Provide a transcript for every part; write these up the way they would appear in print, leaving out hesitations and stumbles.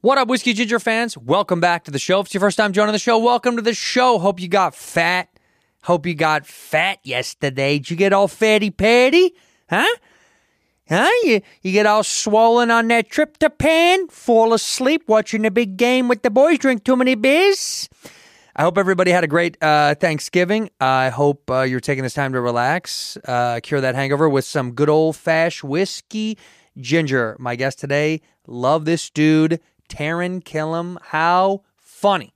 What up, Whiskey Ginger fans? Welcome back to the show. If it's your first time joining the show, welcome to the show. Hope you got fat. Hope you got fat yesterday. Did you get all fatty-patty? Huh? You get all swollen on that trip to Pan? Fall asleep watching the big game with the boys? Drink too many beers? I hope everybody had a great Thanksgiving. I hope you're taking this time to relax, cure that hangover with some good old-fashioned Whiskey Ginger. My guest today, love this dude. Taran Killam, how funny,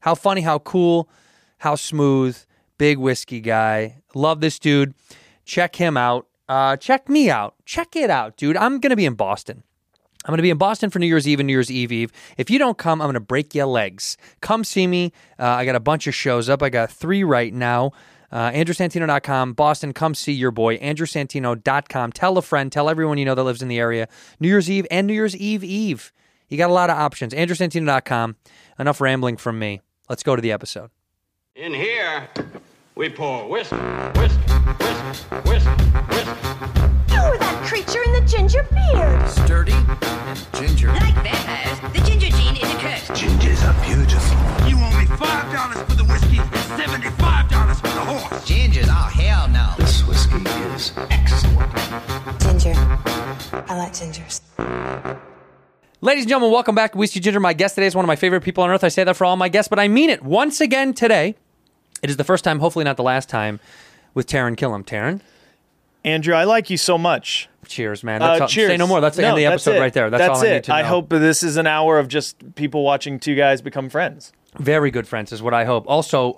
how cool, how smooth, big whiskey guy. Love this dude. Check him out. Check me out. Check it out, dude. I'm going to be in Boston. I'm going to be in Boston for New Year's Eve and New Year's Eve. If you don't come, I'm going to break your legs. Come see me. I got a bunch of shows up. I got 3 right now. AndrewSantino.com, Boston. Come see your boy, AndrewSantino.com. Tell a friend. Tell everyone you know that lives in the area. New Year's Eve and New Year's Eve. You got a lot of options. AndrewSantino.com. Enough rambling from me. Let's go to the episode. In here, we pour whiskey, whiskey, whiskey, whiskey, whiskey. You were that creature in the ginger beard. Sturdy and ginger. Like vampires, the ginger gene is a curse. Gingers are beautiful. You owe me $5 for the whiskey and $75 for the horse. Gingers? Oh, hell no. This whiskey is excellent. Ginger. I like gingers. Ladies and gentlemen, welcome back to Whiskey Ginger. My guest today is one of my favorite people on earth. I say that for all my guests, but I mean it. Once again today, it is the first time, hopefully not the last time, with Taran Killam. Taran? Andrew, I like you so much. Cheers, man. That's all. Cheers. Say no more. That's the end of the episode right there. That's all I need to know. I hope this is an hour of just people watching two guys become friends. Very good friends is what I hope. Also,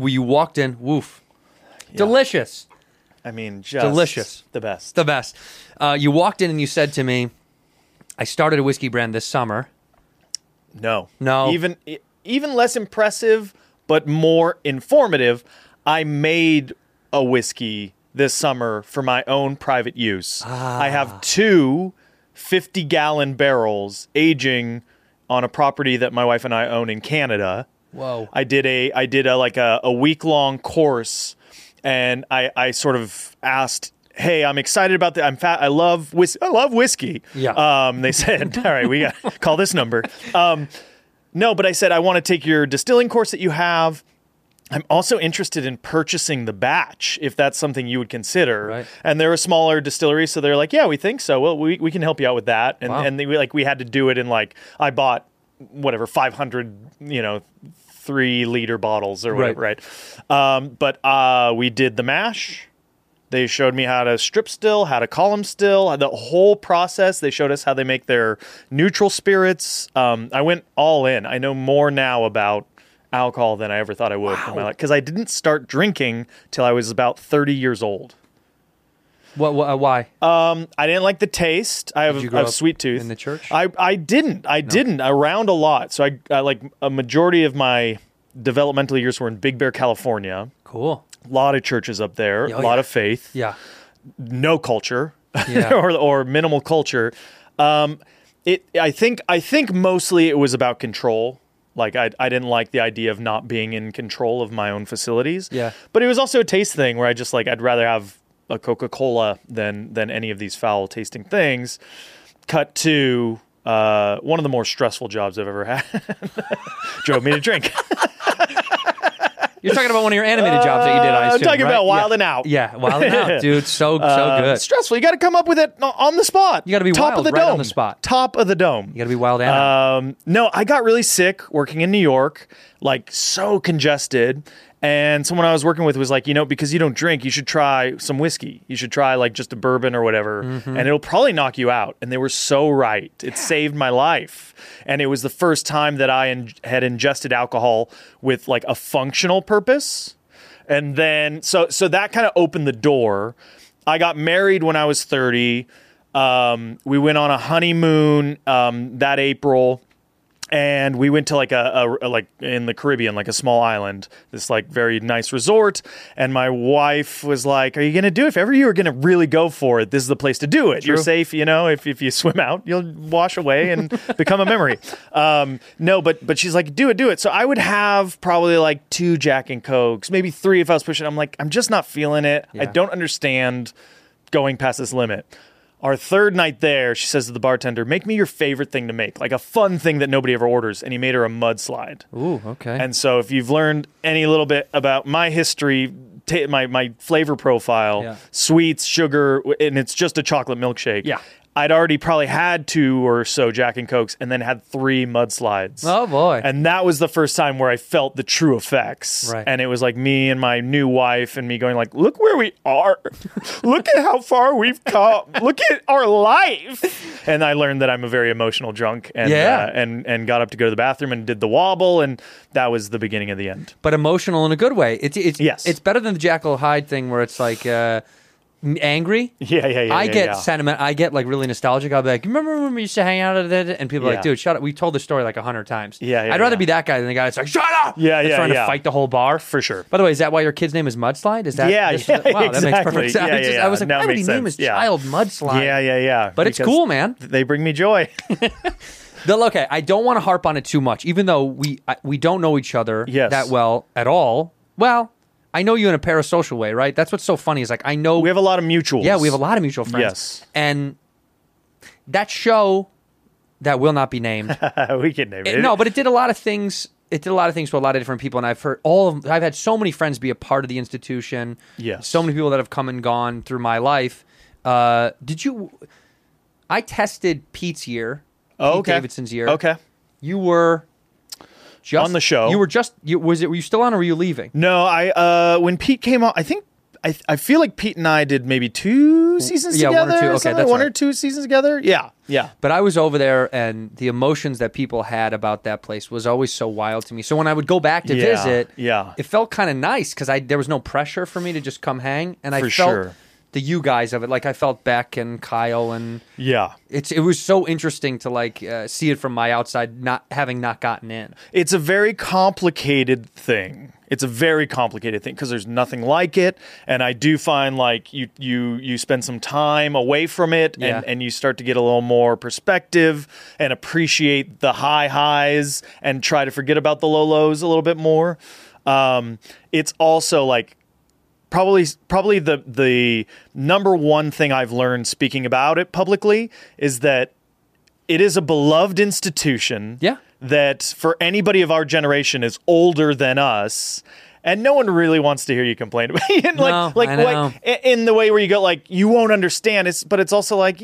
you walked in, woof. Yeah. Delicious. I mean, just delicious. The best. The best. You walked in and you said to me, I started a whiskey brand this summer. No. Even less impressive, but more informative. I made a whiskey this summer for my own private use. Ah. I have 2 50-gallon barrels aging on a property that my wife and I own in Canada. Whoa! I did a week-long course, and I sort of asked, hey, I'm excited about that. I'm fat. I love whiskey. Yeah. They said, all right, we got call this number. No, but I said, I want to take your distilling course that you have. I'm also interested in purchasing the batch, if that's something you would consider. Right. And they're a smaller distillery, so they're like, yeah, we think so. Well, we can help you out with that. And wow. And we had to do it in I bought whatever 500, 3-liter bottles or whatever, right? But we did the mash. They showed me how to strip still, how to column still, the whole process. They showed us how they make their neutral spirits. I went all in. I know more now about alcohol than I ever thought I would in my life, because I didn't start drinking till I was about 30 years old. What why? I didn't like the taste. I have a sweet tooth. In the church? I didn't. Around a lot. So I a majority of my developmental years were in Big Bear, California. Cool. A lot of churches up there, a lot of faith. Yeah. No culture or minimal culture. I think mostly it was about control. Like I didn't like the idea of not being in control of my own facilities. Yeah. But it was also a taste thing where I just I'd rather have a Coca-Cola than any of these foul tasting things. Cut to one of the more stressful jobs I've ever had. Drove me to drink. You're talking about one of your animated jobs that you did, I assume, I'm talking about Wild N' Out. Yeah, Wild N' Out, dude. So good. It's stressful. You got to come up with it on the spot. You got to be top wild, of the right dome. On the spot. Top of the dome. You got to be Wild N' Out. No, I got really sick working in New York, so congested. And someone I was working with was like, because you don't drink, you should try some whiskey. You should try just a bourbon or whatever, and it'll probably knock you out. And they were so right. It saved my life. And it was the first time that I had ingested alcohol with a functional purpose. And then, so that kind of opened the door. I got married when I was 30. We went on a honeymoon that April. And we went to in the Caribbean, a small island, this very nice resort. And my wife was like, are you going to do it? If ever you are going to really go for it, this is the place to do it. True. You're safe. If you swim out, you'll wash away and become a memory. No, but she's like, do it. So I would have probably 2 Jack and Cokes, maybe 3 if I was pushing. I'm just not feeling it. Yeah. I don't understand going past this limit. Our third night there, she says to the bartender, make me your favorite thing to make, like a fun thing that nobody ever orders. And he made her a mudslide. Ooh, okay. And so if you've learned any little bit about my history, my flavor profile, sweets, sugar, and it's just a chocolate milkshake. Yeah. I'd already probably had two or so Jack and Cokes and then had three mudslides. Oh, boy. And that was the first time where I felt the true effects. Right. And it was like me and my new wife and me going like, look where we are. Look at how far we've come. Look at our life. And I learned that I'm a very emotional drunk and got up to go to the bathroom and did the wobble. And that was the beginning of the end. But emotional in a good way. It's better than the Jekyll Hyde thing where it's like... angry? Yeah. I get sentiment. I get like really nostalgic. I'll be like, remember when we used to hang out at that? And people are like, dude, shut up. We told the story like 100 times. Yeah. I'd rather be that guy than the guy that's like, shut up! Trying to fight the whole bar. For sure. By the way, is that why your kid's name is Mudslide? Is that? Yeah, wow, exactly. That makes perfect sense. I was like, why would he name his child Mudslide? Yeah. But it's cool, man. They bring me joy. Okay, I don't want to harp on it too much, even though we don't know each other that well at all. Well... I know you in a parasocial way, right? That's what's so funny is like I know... We have a lot of mutuals. Yeah, we have a lot of mutual friends. Yes. And that show that will not be named... We can name it. No, but it did a lot of things... It did a lot of things to a lot of different people, and I've had so many friends be a part of the institution. Yes. So many people that have come and gone through my life. I tested Pete's year. Oh, okay. Pete Davidson's year. Okay. You were... Just, on the show. Were you still on or were you leaving? No, when Pete came on, I think, I feel like Pete and I did maybe two seasons together. One or two. Okay, that's one or two seasons together. Yeah. But I was over there and the emotions that people had about that place was always so wild to me. So when I would go back to visit, it felt kind of nice because there was no pressure for me to just come hang. And I felt the you guys of it. Like I felt Beck and Kyle and... Yeah. It was so interesting to like see it from my outside, not having gotten in. It's a very complicated thing. It's a very complicated thing because there's nothing like it, and I do find like you spend some time away from it, and you start to get a little more perspective and appreciate the highs and try to forget about the lows a little bit more. It's also like. Probably the number one thing I've learned speaking about it publicly is that it is a beloved institution that for anybody of our generation is older than us, and no one really wants to hear you complain about it. I know. In the way where you go like you won't understand it, but it's also like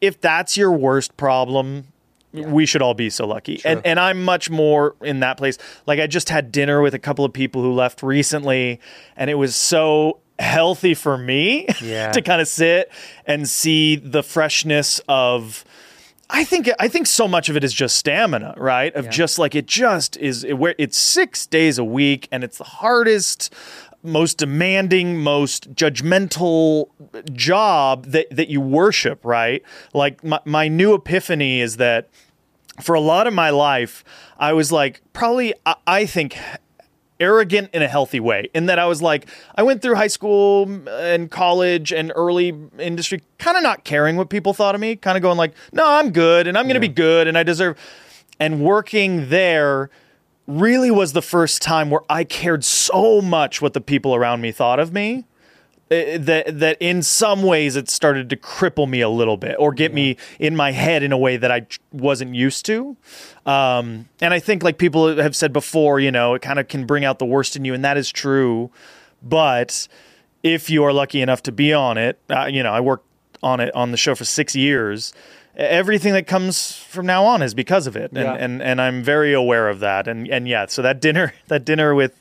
if that's your worst problem. Yeah. We should all be so lucky. And I'm much more in that place. Like I just had dinner with a couple of people who left recently and it was so healthy for me to kind of sit and see the freshness of, I think so much of it is just stamina, right? Of just like, it just is where it's 6 days a week and it's the hardest, most demanding, most judgmental job that you worship, right? Like my new epiphany is that for a lot of my life, I was like probably, I think, arrogant in a healthy way. In that I was like, I went through high school and college and early industry kind of not caring what people thought of me, kind of going like, no, I'm good and I'm going to be good and I deserve. And working there really was the first time where I cared so much what the people around me thought of me that in some ways it started to cripple me a little bit or get me in my head in a way that I wasn't used to. And I think like people have said before, you know, it kind of can bring out the worst in you, and that is true. But if you are lucky enough to be on it, you know, I worked on it on the show for 6 years. Everything that comes from now on is because of it, and I'm very aware of that. So that dinner with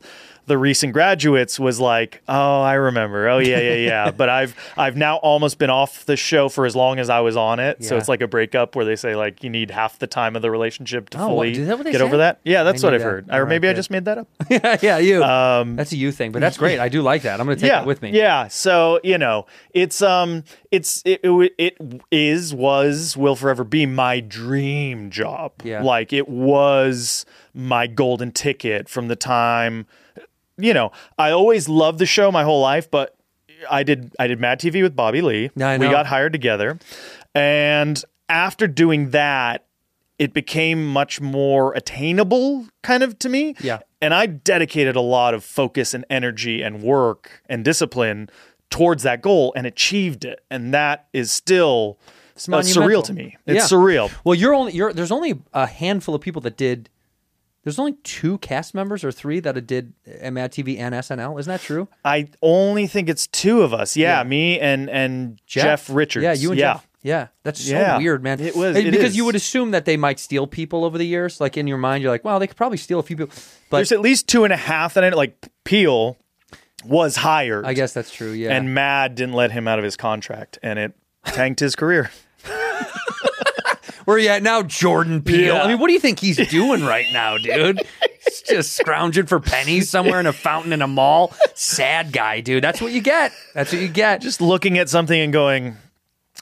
the recent graduates was like, oh, I remember. Oh yeah. But I've now almost been off the show for as long as I was on it. Yeah. So it's like a breakup where they say like you need half the time of the relationship to fully get over that. Yeah, that's what I've heard. Or maybe I just made that up. Yeah, you. That's a you thing, but that's great. I do like that. I'm going to take it with me. Yeah. So you know, will forever be my dream job. Yeah. Like it was my golden ticket from the time. You know, I always loved the show my whole life, but I did Mad TV with Bobby Lee. We got hired together. And after doing that, it became much more attainable kind of to me. Yeah. And I dedicated a lot of focus and energy and work and discipline towards that goal and achieved it. And that is still surreal to me. It's surreal. Well, there's only a handful of people that did. There's only 2 cast members or 3 that did Mad TV and SNL. Isn't that true? I only think it's 2 of us. Yeah, me and Jeff Richards. Yeah, you and Jeff. Yeah, that's so weird, man. It was because you would assume that they might steal people over the years. Like in your mind, you're like, wow, they could probably steal a few people. But there's at least 2.5 that I know, like Peel was hired. I guess that's true. Yeah, and Mad didn't let him out of his contract, and it tanked his career. Where are you at now, Jordan Peele? Yeah. I mean, what do you think he's doing right now, dude? He's just scrounging for pennies somewhere in a fountain in a mall. Sad guy, dude. That's what you get. That's what you get. Just looking at something and going,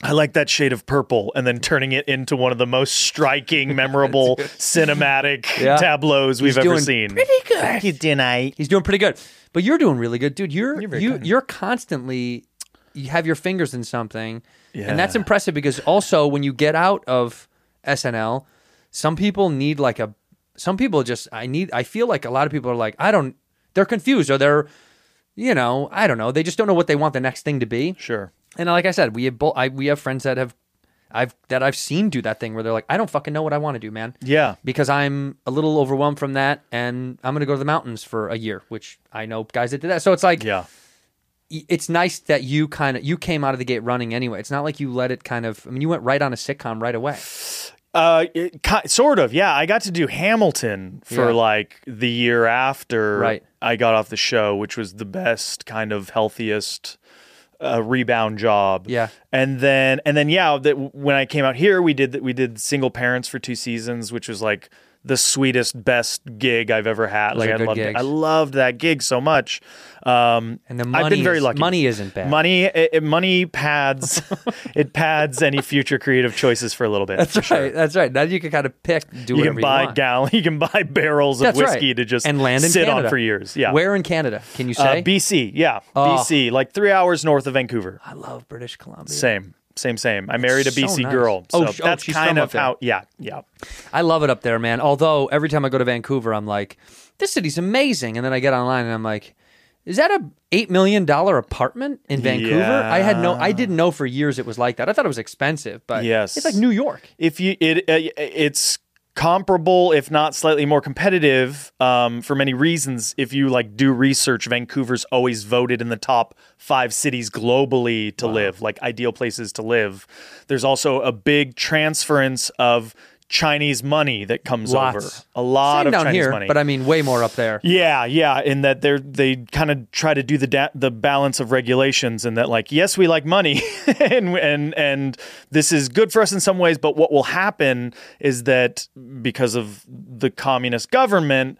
I like that shade of purple, and then turning it into one of the most striking, memorable cinematic tableaux we've ever seen. Pretty good. Thank you, Dinah. He's doing pretty good. But you're doing really good, dude. You're constantly, you have your fingers in something. Yeah. And that's impressive because also when you get out of SNL, I feel like a lot of people are like, they're confused or they're, I don't know. They just don't know what they want the next thing to be. Sure. And like I said, we have friends that I've seen do that thing where they're like, I don't fucking know what I want to do, man. Yeah. Because I'm a little overwhelmed from that and I'm going to go to the mountains for a year, which I know guys that did that. So it's like, it's nice that you came out of the gate running anyway. It's not like you let it you went right on a sitcom right away. Sort of. I got to do Hamilton for like the year after I got off the show, which was the best kind of healthiest rebound job. Yeah. And then when I came out here, we did Single Parents for 2 seasons, which was like the sweetest, best gig I've ever had. Like I loved that gig so much. And the money, I've been very lucky. Money isn't bad. Money pads. It pads any future creative choices for a little bit. That's right. Now you can kind of pick. You can buy barrels of whiskey to just sit Canada. On for years. Yeah. Where in Canada? Can you say? BC. Yeah. Oh. BC, like 3 hours north of Vancouver. I love British Columbia. Same. I married a BC girl. So that's kind of how, yeah. I love it up there, man. Although every time I go to Vancouver, I'm like, this city's amazing. And then I get online and I'm like, is that a $8 million apartment in Vancouver? Yeah. I didn't know for years it was like that. I thought it was expensive, but it's like New York. It's comparable, if not slightly more competitive, for many reasons. If you do research, Vancouver's always voted in the top 5 cities globally to live, like ideal places to live. There's also a big transference of Chinese money that comes over. A lot of Chinese money. But I mean, way more up there. Yeah. In that they kind of try to do the balance of regulations, and that yes, we like money, and this is good for us in some ways. But what will happen is that because of the communist government,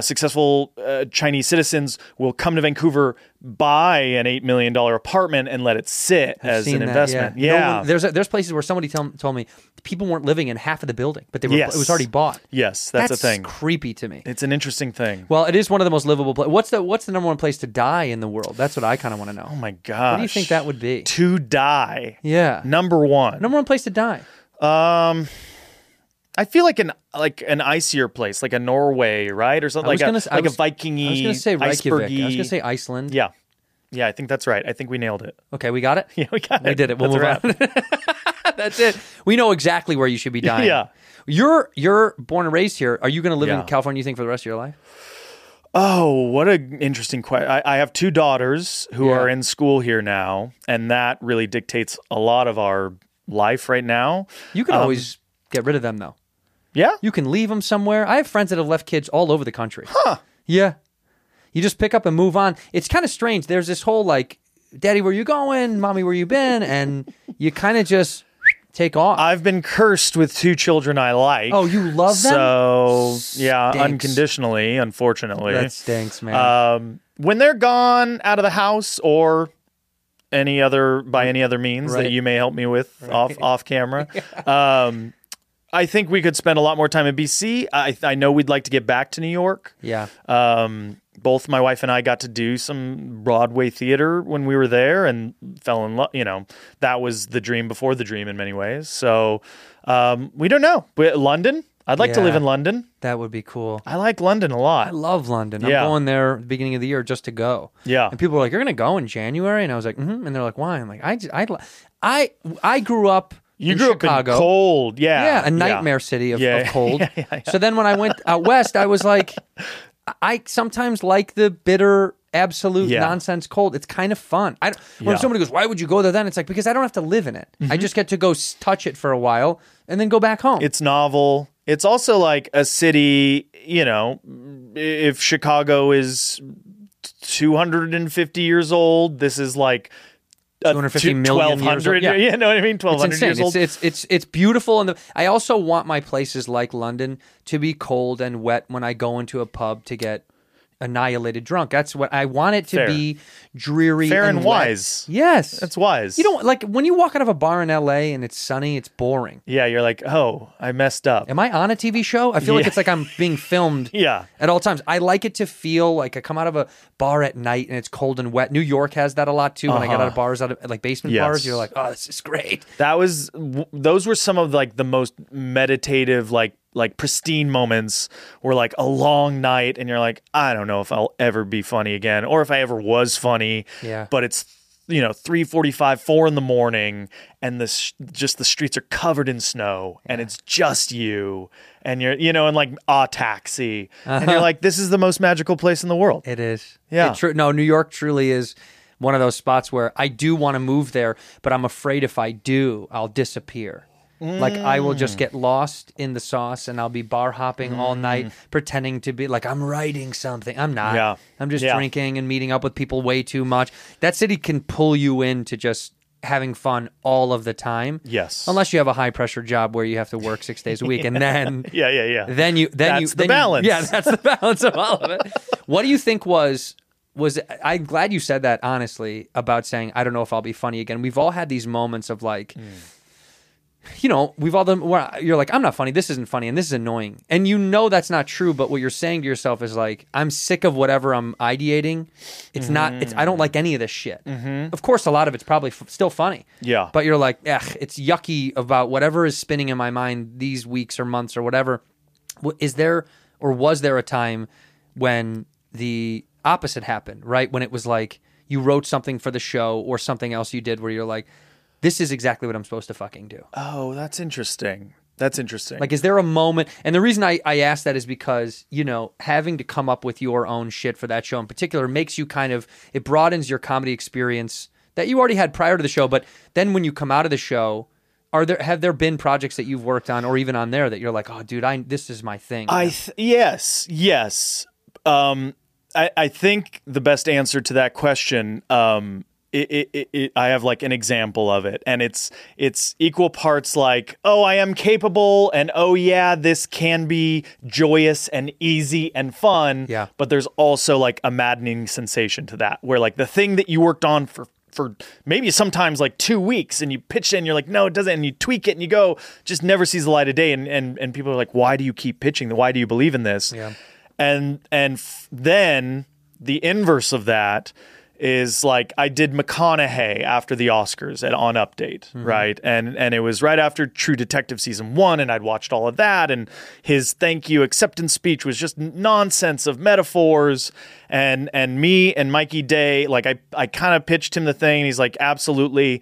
successful Chinese citizens will come to Vancouver, buy an $8 million apartment, and let it sit as an investment. Yeah. No, there's places where somebody told me people weren't living in half of the building, but it was already bought. Yes, that's a thing. That's creepy to me. It's an interesting thing. Well, it is one of the most livable places. What's the number 1 place to die in the world? That's what I kind of want to know. Oh my gosh. What do you think that would be? To die. Yeah. Number one place to die. I feel like an icier place, like a Norway, right, or something like a Viking-y. I was going to say Reykjavik. I was going to say Iceland. Yeah, I think that's right. I think we nailed it. Okay, we got it. Yeah, we did it. We'll move on. That's it. We know exactly where you should be dying. Yeah, you're born and raised here. Are you going to live in California, you think, for the rest of your life? Oh, what an interesting question. I have 2 daughters who are in school here now, and that really dictates a lot of our life right now. You can always get rid of them, though. Yeah? You can leave them somewhere. I have friends that have left kids all over the country. Huh. Yeah. You just pick up and move on. It's kind of strange. There's this whole daddy, where you going? Mommy, where you been? And you kind of just take off. I've been cursed with 2 children I like. Oh, you love them? So, yeah, stinks. Unconditionally, unfortunately. That stinks, man. When they're gone out of the house or any other means that you may help me with off camera. Yeah. I think we could spend a lot more time in BC. I know we'd like to get back to New York. Yeah. Both my wife and I got to do some Broadway theater when we were there and fell in love. That was the dream before the dream in many ways. So we don't know. London, I'd like to live in London. That would be cool. I like London a lot. I love London. Yeah. I'm going there at the beginning of the year just to go. Yeah. And people are like, you're going to go in January? And I was like, mm-hmm. And they're like, why? I'm like, I grew up in Chicago. You grew up in cold. Yeah. Yeah, a nightmare city of cold. So then when I went out west, I was like, I sometimes like the bitter, absolute nonsense cold. It's kind of fun. When somebody goes, why would you go there then? It's like, because I don't have to live in it. Mm-hmm. I just get to go touch it for a while and then go back home. It's novel. It's also like a city, you know, if Chicago is 250 years old, this is like 250 million 1,200 years old. Yeah. You know what I mean? 1,200 years old. It's beautiful. And I also want my places like London to be cold and wet when I go into a pub to get annihilated drunk. That's what I want it to be. Dreary, fair and wise. Yes, that's wise. You don't like when you walk out of a bar in LA and it's sunny, it's boring. Yeah, you're like, oh, I messed up. Am I on a TV show? I feel like it's like I'm being filmed at all times. I like it to feel like I come out of a bar at night and it's cold and wet. New York has that a lot too. When I got out of bars, out of like basement bars, you're like, oh, this is great. Those were some of like the most meditative, like pristine moments were like a long night and you're like, I don't know if I'll ever be funny again or if I ever was funny, but it's, you know, 3:45, 4 in the morning and just the streets are covered in snow and it's just you and you're, you know, and like taxi and you're like, this is the most magical place in the world. It is. Yeah. New York truly is one of those spots where I do want to move there, but I'm afraid if I do, I'll disappear. Like I will just get lost in the sauce and I'll be bar hopping all night pretending to be like I'm writing something. I'm not. Yeah. I'm just drinking and meeting up with people way too much. That city can pull you into just having fun all of the time. Yes. Unless you have a high pressure job where you have to work 6 days a week and then that's the balance of all of it. What do you think was I'm glad you said that honestly about saying I don't know if I'll be funny again. We've all had these moments of like you know, you're like, I'm not funny, this isn't funny, and this is annoying. And you know that's not true, but what you're saying to yourself is like, I'm sick of whatever I'm ideating. It's not, I don't like any of this shit. Mm-hmm. Of course, a lot of it's probably still funny. Yeah. But you're like, it's yucky about whatever is spinning in my mind these weeks or months or whatever. Was there a time when the opposite happened, right? When it was like, you wrote something for the show or something else you did where you're like, this is exactly what I'm supposed to fucking do. Oh, that's interesting. That's interesting. Like, is there a moment? And the reason I ask that is because, you know, having to come up with your own shit for that show in particular makes you it broadens your comedy experience that you already had prior to the show. But then when you come out of the show, have there been projects that you've worked on or even on there that you're like, oh, dude, this is my thing. Yes. I think the best answer to that question I have like an example of it, and it's equal parts like, oh, I am capable, and oh yeah, this can be joyous and easy and fun. Yeah. But there's also like a maddening sensation to that, where like the thing that you worked on for maybe sometimes like 2 weeks, and you pitch it, and you're like, no, it doesn't, and you tweak it, and you go, just never sees the light of day, and people are like, why do you keep pitching? Why do you believe in this? Yeah. And then the inverse of that is like I did McConaughey after the Oscars on Update, right? And it was right after True Detective season 1, and I'd watched all of that, and his thank you acceptance speech was just nonsense of metaphors, and me and Mikey Day, like I kind of pitched him the thing, and he's like, absolutely.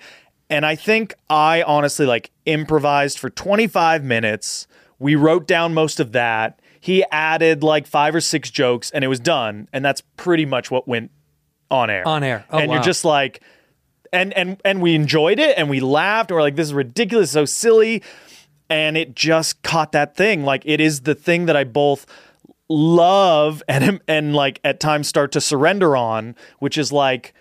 And I think I honestly like improvised for 25 minutes. We wrote down most of that. He added like 5 or 6 jokes, and it was done. And that's pretty much what went on air. Oh, and you're just like, and we enjoyed it and we laughed and we're like, this is ridiculous, so silly. And it just caught that thing. Like, it is the thing that I both love and like at times start to surrender on, which is like,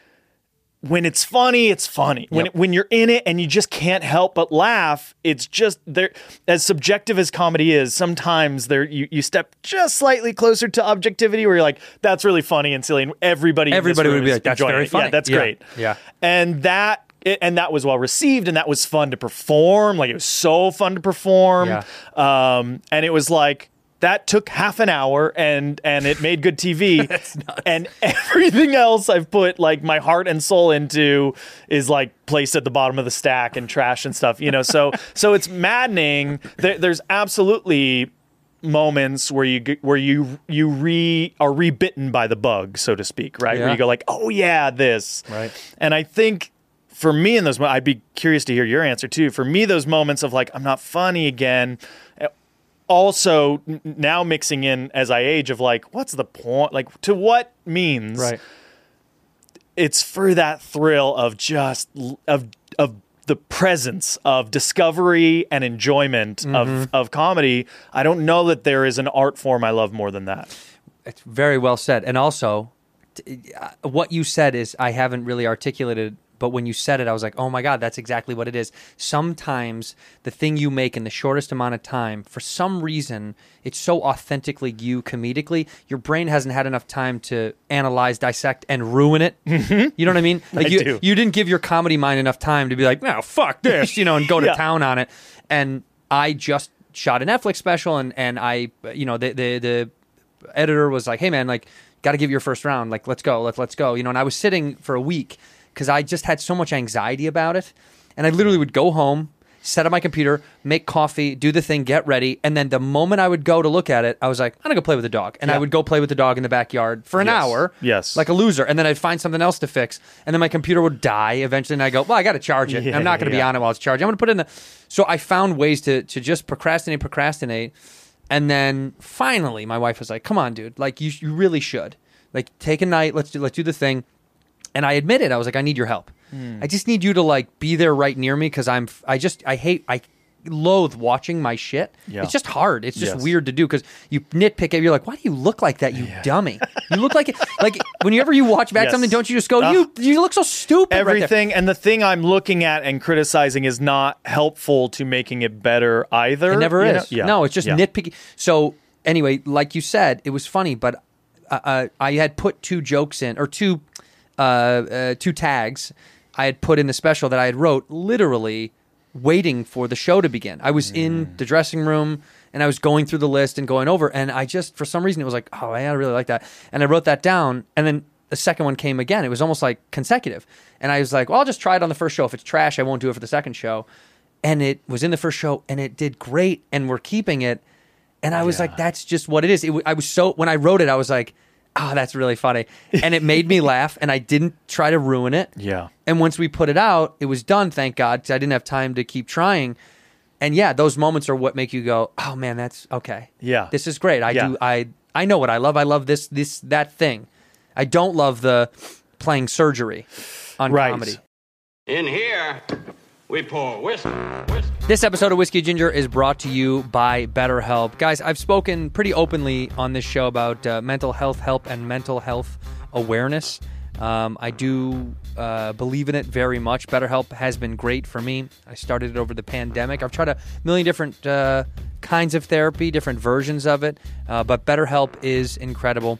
when it's funny, it's funny. When you're in it and you just can't help but laugh, it's just there. As subjective as comedy is, sometimes there you step just slightly closer to objectivity where you're like, that's really funny and silly, and everybody would be like, that's very funny. Yeah, that's great. Yeah, and that was well received, and that was fun to perform. Like, it was so fun to perform, and it was like, that took half an hour, and it made good TV. And everything else I've put like my heart and soul into is like placed at the bottom of the stack and trash and stuff, you know? So it's maddening. There's absolutely moments where you are rebitten by the bug, so to speak, right? Yeah. Where you go like, oh yeah, this. Right. And I think for me in those moments, I'd be curious to hear your answer too. For me, those moments of like, I'm not funny again. Also now mixing in as I age of like, what's the point? Like to what means? Right. It's for that thrill of just, of the presence of discovery and enjoyment of comedy. I don't know that there is an art form I love more than that. It's very well said. And also, what you said is, I haven't really articulated, but when you said it, I was like, oh my God, that's exactly what it is. Sometimes the thing you make in the shortest amount of time, for some reason, it's so authentically you comedically, your brain hasn't had enough time to analyze, dissect, and ruin it. Mm-hmm. You know what I mean? Like you didn't give your comedy mind enough time to be like, no, fuck this, you know, and go to town on it. And I just shot a Netflix special, and I, you know, the editor was like, hey man, like, gotta give you your first round. Like, let's go. You know, and I was sitting for a week, because I just had so much anxiety about it. And I literally would go home, set up my computer, make coffee, do the thing, get ready. And then the moment I would go to look at it, I was like, I'm going to go play with the dog. And I would go play with the dog in the backyard for an hour. Yes. Like a loser. And then I'd find something else to fix. And then my computer would die eventually. And I go, well, I got to charge it. Yeah, I'm not going to be on it while it's charging. I'm going to put it in the... So I found ways to just procrastinate. And then finally, my wife was like, come on, dude. Like, you really should. Like, take a night. Let's do the thing. And I admitted, I was like, I need your help. I just need you to like be there right near me, because I loathe watching my shit. Yeah. It's just hard. It's just weird to do, because you nitpick it. You're like, why do you look like that, you dummy? You look like it. Like whenever you watch back something, don't you just go, you look so stupid. Everything right there. And the thing I'm looking at and criticizing is not helpful to making it better either. It never is. Yeah. No, it's just nitpicky. So anyway, like you said, it was funny, but I had put two jokes in, or two tags I had put in the special that I had wrote literally waiting for the show to begin. I was in the dressing room and I was going through the list and going over, and I just, for some reason, it was like, oh, I really like that. And I wrote that down, and then the second one came again. It was almost like consecutive. And I was like, well, I'll just try it on the first show. If it's trash, I won't do it for the second show. And it was in the first show and it did great, and we're keeping it. And I was like, that's just what it is. I was so, when I wrote it, I was like, oh, that's really funny. And it made me laugh, and I didn't try to ruin it. Yeah. And once we put it out, it was done, thank God, because I didn't have time to keep trying. And yeah, those moments are what make you go, oh man, that's okay. Yeah. This is great. I know what I love. I love this that thing. I don't love the playing surgery on comedy. In here, we pour whiskey. This episode of Whiskey Ginger is brought to you by BetterHelp. Guys, I've spoken pretty openly on this show about mental health help and mental health awareness. I do believe in it very much. BetterHelp has been great for me. I started it over the pandemic. I've tried a million different kinds of therapy, different versions of it, but BetterHelp is incredible.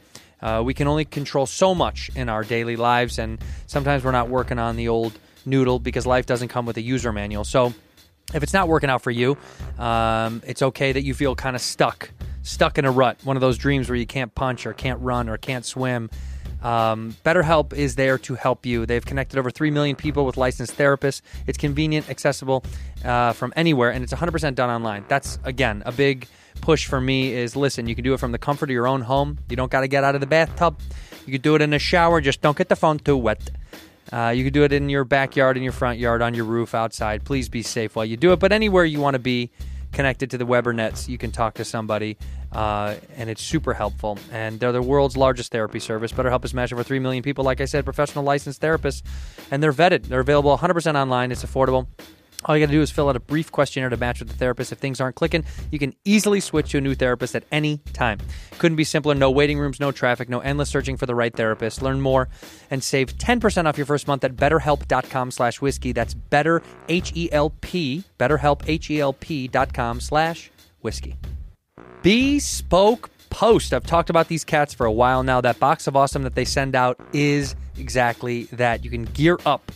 We can only control so much in our daily lives, and sometimes we're not working on the old noodle because life doesn't come with a user manual. So if it's not working out for you, it's okay that you feel kind of stuck in a rut, one of those dreams where you can't punch or can't run or can't swim. BetterHelp is there to help you. They've connected over 3 million people with licensed therapists. It's convenient, accessible from anywhere, and it's 100% done online. That's, again, a big push for me is, listen, you can do it from the comfort of your own home. You don't got to get out of the bathtub. You can do it in the shower. Just don't get the phone too wet. You can do it in your backyard, in your front yard, on your roof, outside. Please be safe while you do it. But anywhere you want to be connected to the web or nets, you can talk to somebody, and it's super helpful. And they're the world's largest therapy service. BetterHelp is matched over 3 million people. Like I said, professional licensed therapists, and they're vetted. They're available 100% online. It's affordable. All you got to do is fill out a brief questionnaire to match with the therapist. If things aren't clicking, you can easily switch to a new therapist at any time. Couldn't be simpler. No waiting rooms, no traffic, no endless searching for the right therapist. Learn more and save 10% off your first month at betterhelp.com/whiskey. That's better, H-E-L-P, betterhelp, HELP.com/whiskey. Bespoke Post. I've talked about these cats for a while now. That box of awesome that they send out is exactly that. You can gear up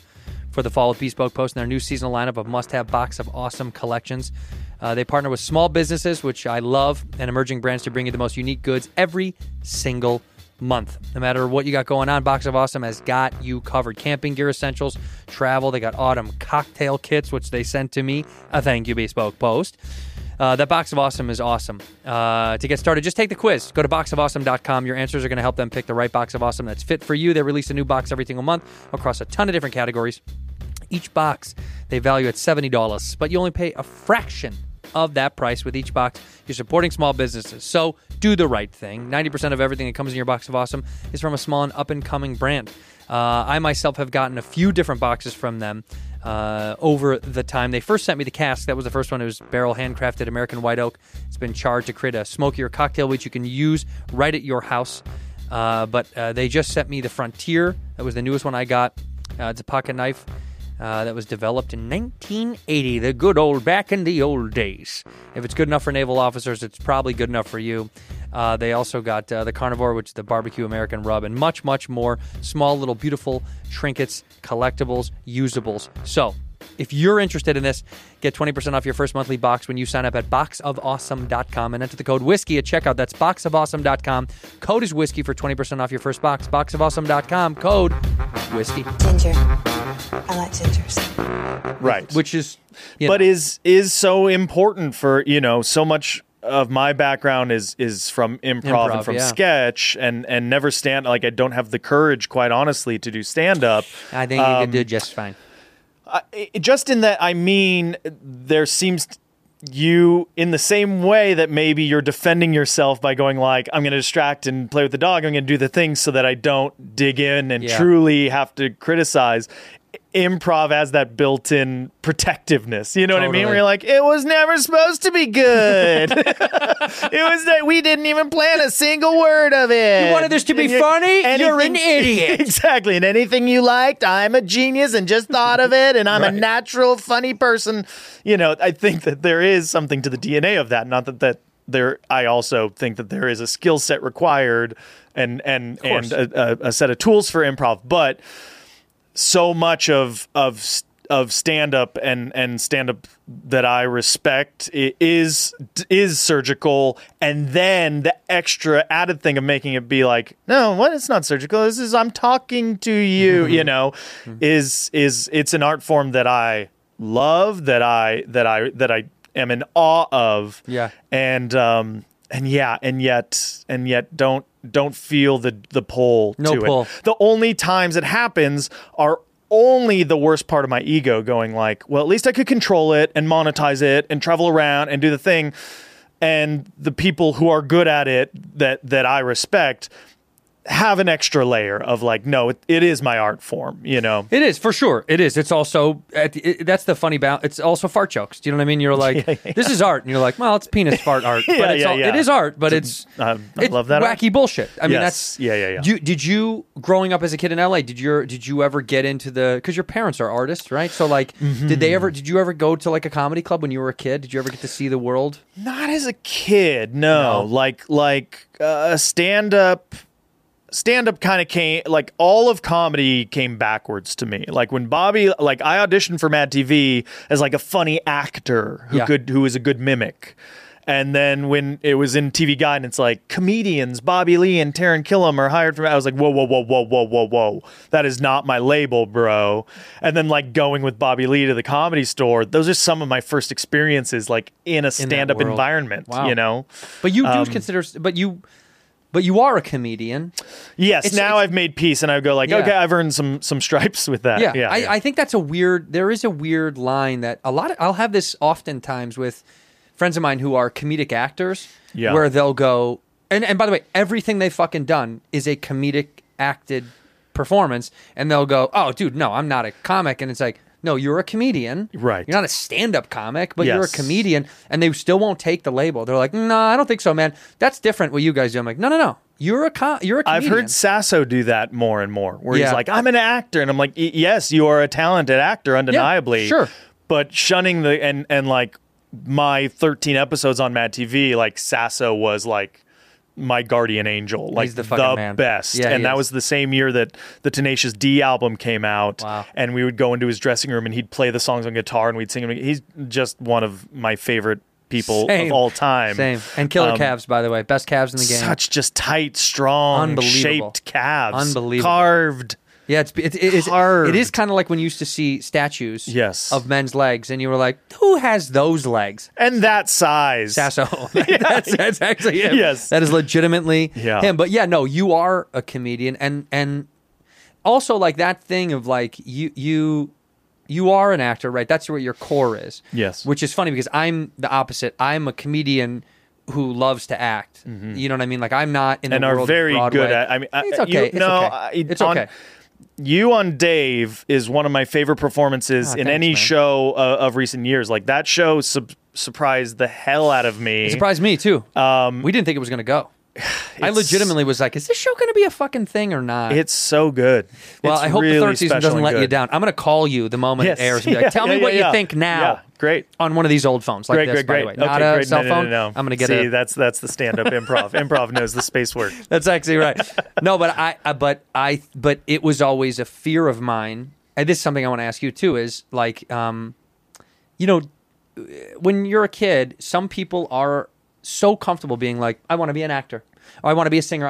for the fall with Bespoke Post and their new seasonal lineup of must-have box of awesome collections. They partner with small businesses, which I love, and emerging brands to bring you the most unique goods every single month. No matter what you got going on, Box of Awesome has got you covered. Camping gear essentials, travel. They got autumn cocktail kits, which they sent to me. Thank you, Bespoke Post. That Box of Awesome is awesome. To get started, just take the quiz. Go to boxofawesome.com. Your answers are going to help them pick the right box of awesome that's fit for you. They release a new box every single month across a ton of different categories. Each box they value at $70, but you only pay a fraction of that price with each box. You're supporting small businesses, so do the right thing. 90% of everything that comes in your Box of Awesome is from a small and up-and-coming brand. I myself have gotten a few different boxes from them over the time. They first sent me the cask. That was the first one. It was barrel handcrafted American white oak. It's been charred to create a smokier cocktail, which you can use right at your house. But they just sent me the Frontier. That was the newest one I got. It's a pocket knife. That was developed in 1980, the good old back in the old days. If it's good enough for naval officers, it's probably good enough for you. They also got the Carnivore, which is the barbecue American rub, and much, much more. Small, little, beautiful trinkets, collectibles, usables. So if you're interested in this, get 20% off your first monthly box when you sign up at boxofawesome.com and enter the code WHISKEY at checkout. That's boxofawesome.com. Code is WHISKEY for 20% off your first box. Boxofawesome.com. Code WHISKEY. Ginger. I like gingers. Right. Which is... But is so important for, you know, so much... of my background is from improv and from sketch and never stand, like I don't have the courage, quite honestly, to do stand up. I think you could do just fine. Just in that, I mean, there seems you in the same way that maybe you're defending yourself by going like, I'm going to distract and play with the dog. I'm going to do the things so that I don't dig in and truly have to criticize. Improv has that built-in protectiveness, you know what I mean? Where you're like, it was never supposed to be good. We didn't even plan a single word of it. You wanted this to be funny? You're an idiot. Exactly. And anything you liked, I'm a genius and just thought of it, and I'm a natural, funny person. You know, I think that there is something to the DNA of that. Not that there, I also think that there is a skill set required and a set of tools for improv, but. So much of stand-up and stand-up that I respect is surgical, and then the extra added thing of making it be like, no, what? It's not surgical. This is I'm talking to you. You know, is it's an art form that I love, that I am in awe of. Yeah, and yet don't feel the pull to pull. It. The only times it happens are only the worst part of my ego going like, well, at least I could control it and monetize it and travel around and do the thing. And the people who are good at it that I respect have an extra layer of like, no, it is my art form, you know? It is, for sure. It is. It's also, that's the funny balance. It's also fart jokes. Do you know what I mean? You're like, this is art. And you're like, well, it's penis fart art. It is art, but I love that wacky art. Bullshit. I mean, that's... Yeah. Did you, growing up as a kid in LA, did you ever get into the... Because your parents are artists, right? So like, did you ever go to like a comedy club when you were a kid? Did you ever get to see the world? Not as a kid, no. Like stand-up... Stand-up kind of came, like, all of comedy came backwards to me. Like, when Bobby, like, I auditioned for Mad TV as, like, a funny actor who was a good mimic. And then when it was in TV Guide, and it's like, comedians, Bobby Lee and Taran Killam are hired for... I was like, whoa. That is not my label, bro. And then, like, going with Bobby Lee to the Comedy Store, those are some of my first experiences, like, in a stand-up environment, you know? But you do consider... But you are a comedian. Yes, I've made peace, and I go like, okay, I've earned some stripes with that. I think that's there is a weird line that a lot of, I'll have this oftentimes with friends of mine who are comedic actors, where they'll go, and by the way, everything they've fucking done is a comedic acted performance, and they'll go, oh, dude, no, I'm not a comic, and it's like, no, you're a comedian. Right. You're not a stand-up comic, but you're a comedian, and they still won't take the label. They're like, no, I don't think so, man. That's different what you guys do. I'm like, no. You're a comedian. I've heard Sasso do that more and more, where he's like, I'm an actor. And I'm like, yes, you are a talented actor, undeniably. Yeah, sure. But shunning the... And like, my 13 episodes on Mad TV, like, Sasso was like... my guardian angel, like the best. Yeah, and that was the same year that the Tenacious D album came out. Wow. And we would go into his dressing room and he'd play the songs on guitar and we'd sing them. He's just one of my favorite people of all time. Same. And killer calves, by the way. Best calves in the game. Such just tight, strong, shaped calves. Unbelievable. Carved. Yeah, it is kind of like when you used to see statues of men's legs, and you were like, who has those legs? And that size. Sasso. That's actually him. Yes. That is legitimately him. But yeah, no, you are a comedian. And also like that thing of like you are an actor, right? That's what your core is. Yes. Which is funny because I'm the opposite. I'm a comedian who loves to act. Mm-hmm. You know what I mean? Like I'm not in the world of Broadway. And are very good at, I mean, it's okay. You on Dave is one of my favorite performances in any show of recent years. Like that show surprised the hell out of me. It surprised me too. We didn't think it was going to go. I legitimately was like, is this show going to be a fucking thing or not? It's so good. Well, I hope the third season doesn't let you down. I'm going to call you the moment it airs and be like, tell me what you think now. Yeah. Great. On one of these old phones like this, by the way. Not a cell phone. No. I'm going to get it. See, that's the stand-up improv. Improv knows the space work. That's actually right. No, but I it was always a fear of mine. And this is something I want to ask you too is like, you know, when you're a kid, some people are so comfortable being like, I want to be an actor. Or I want to be a singer.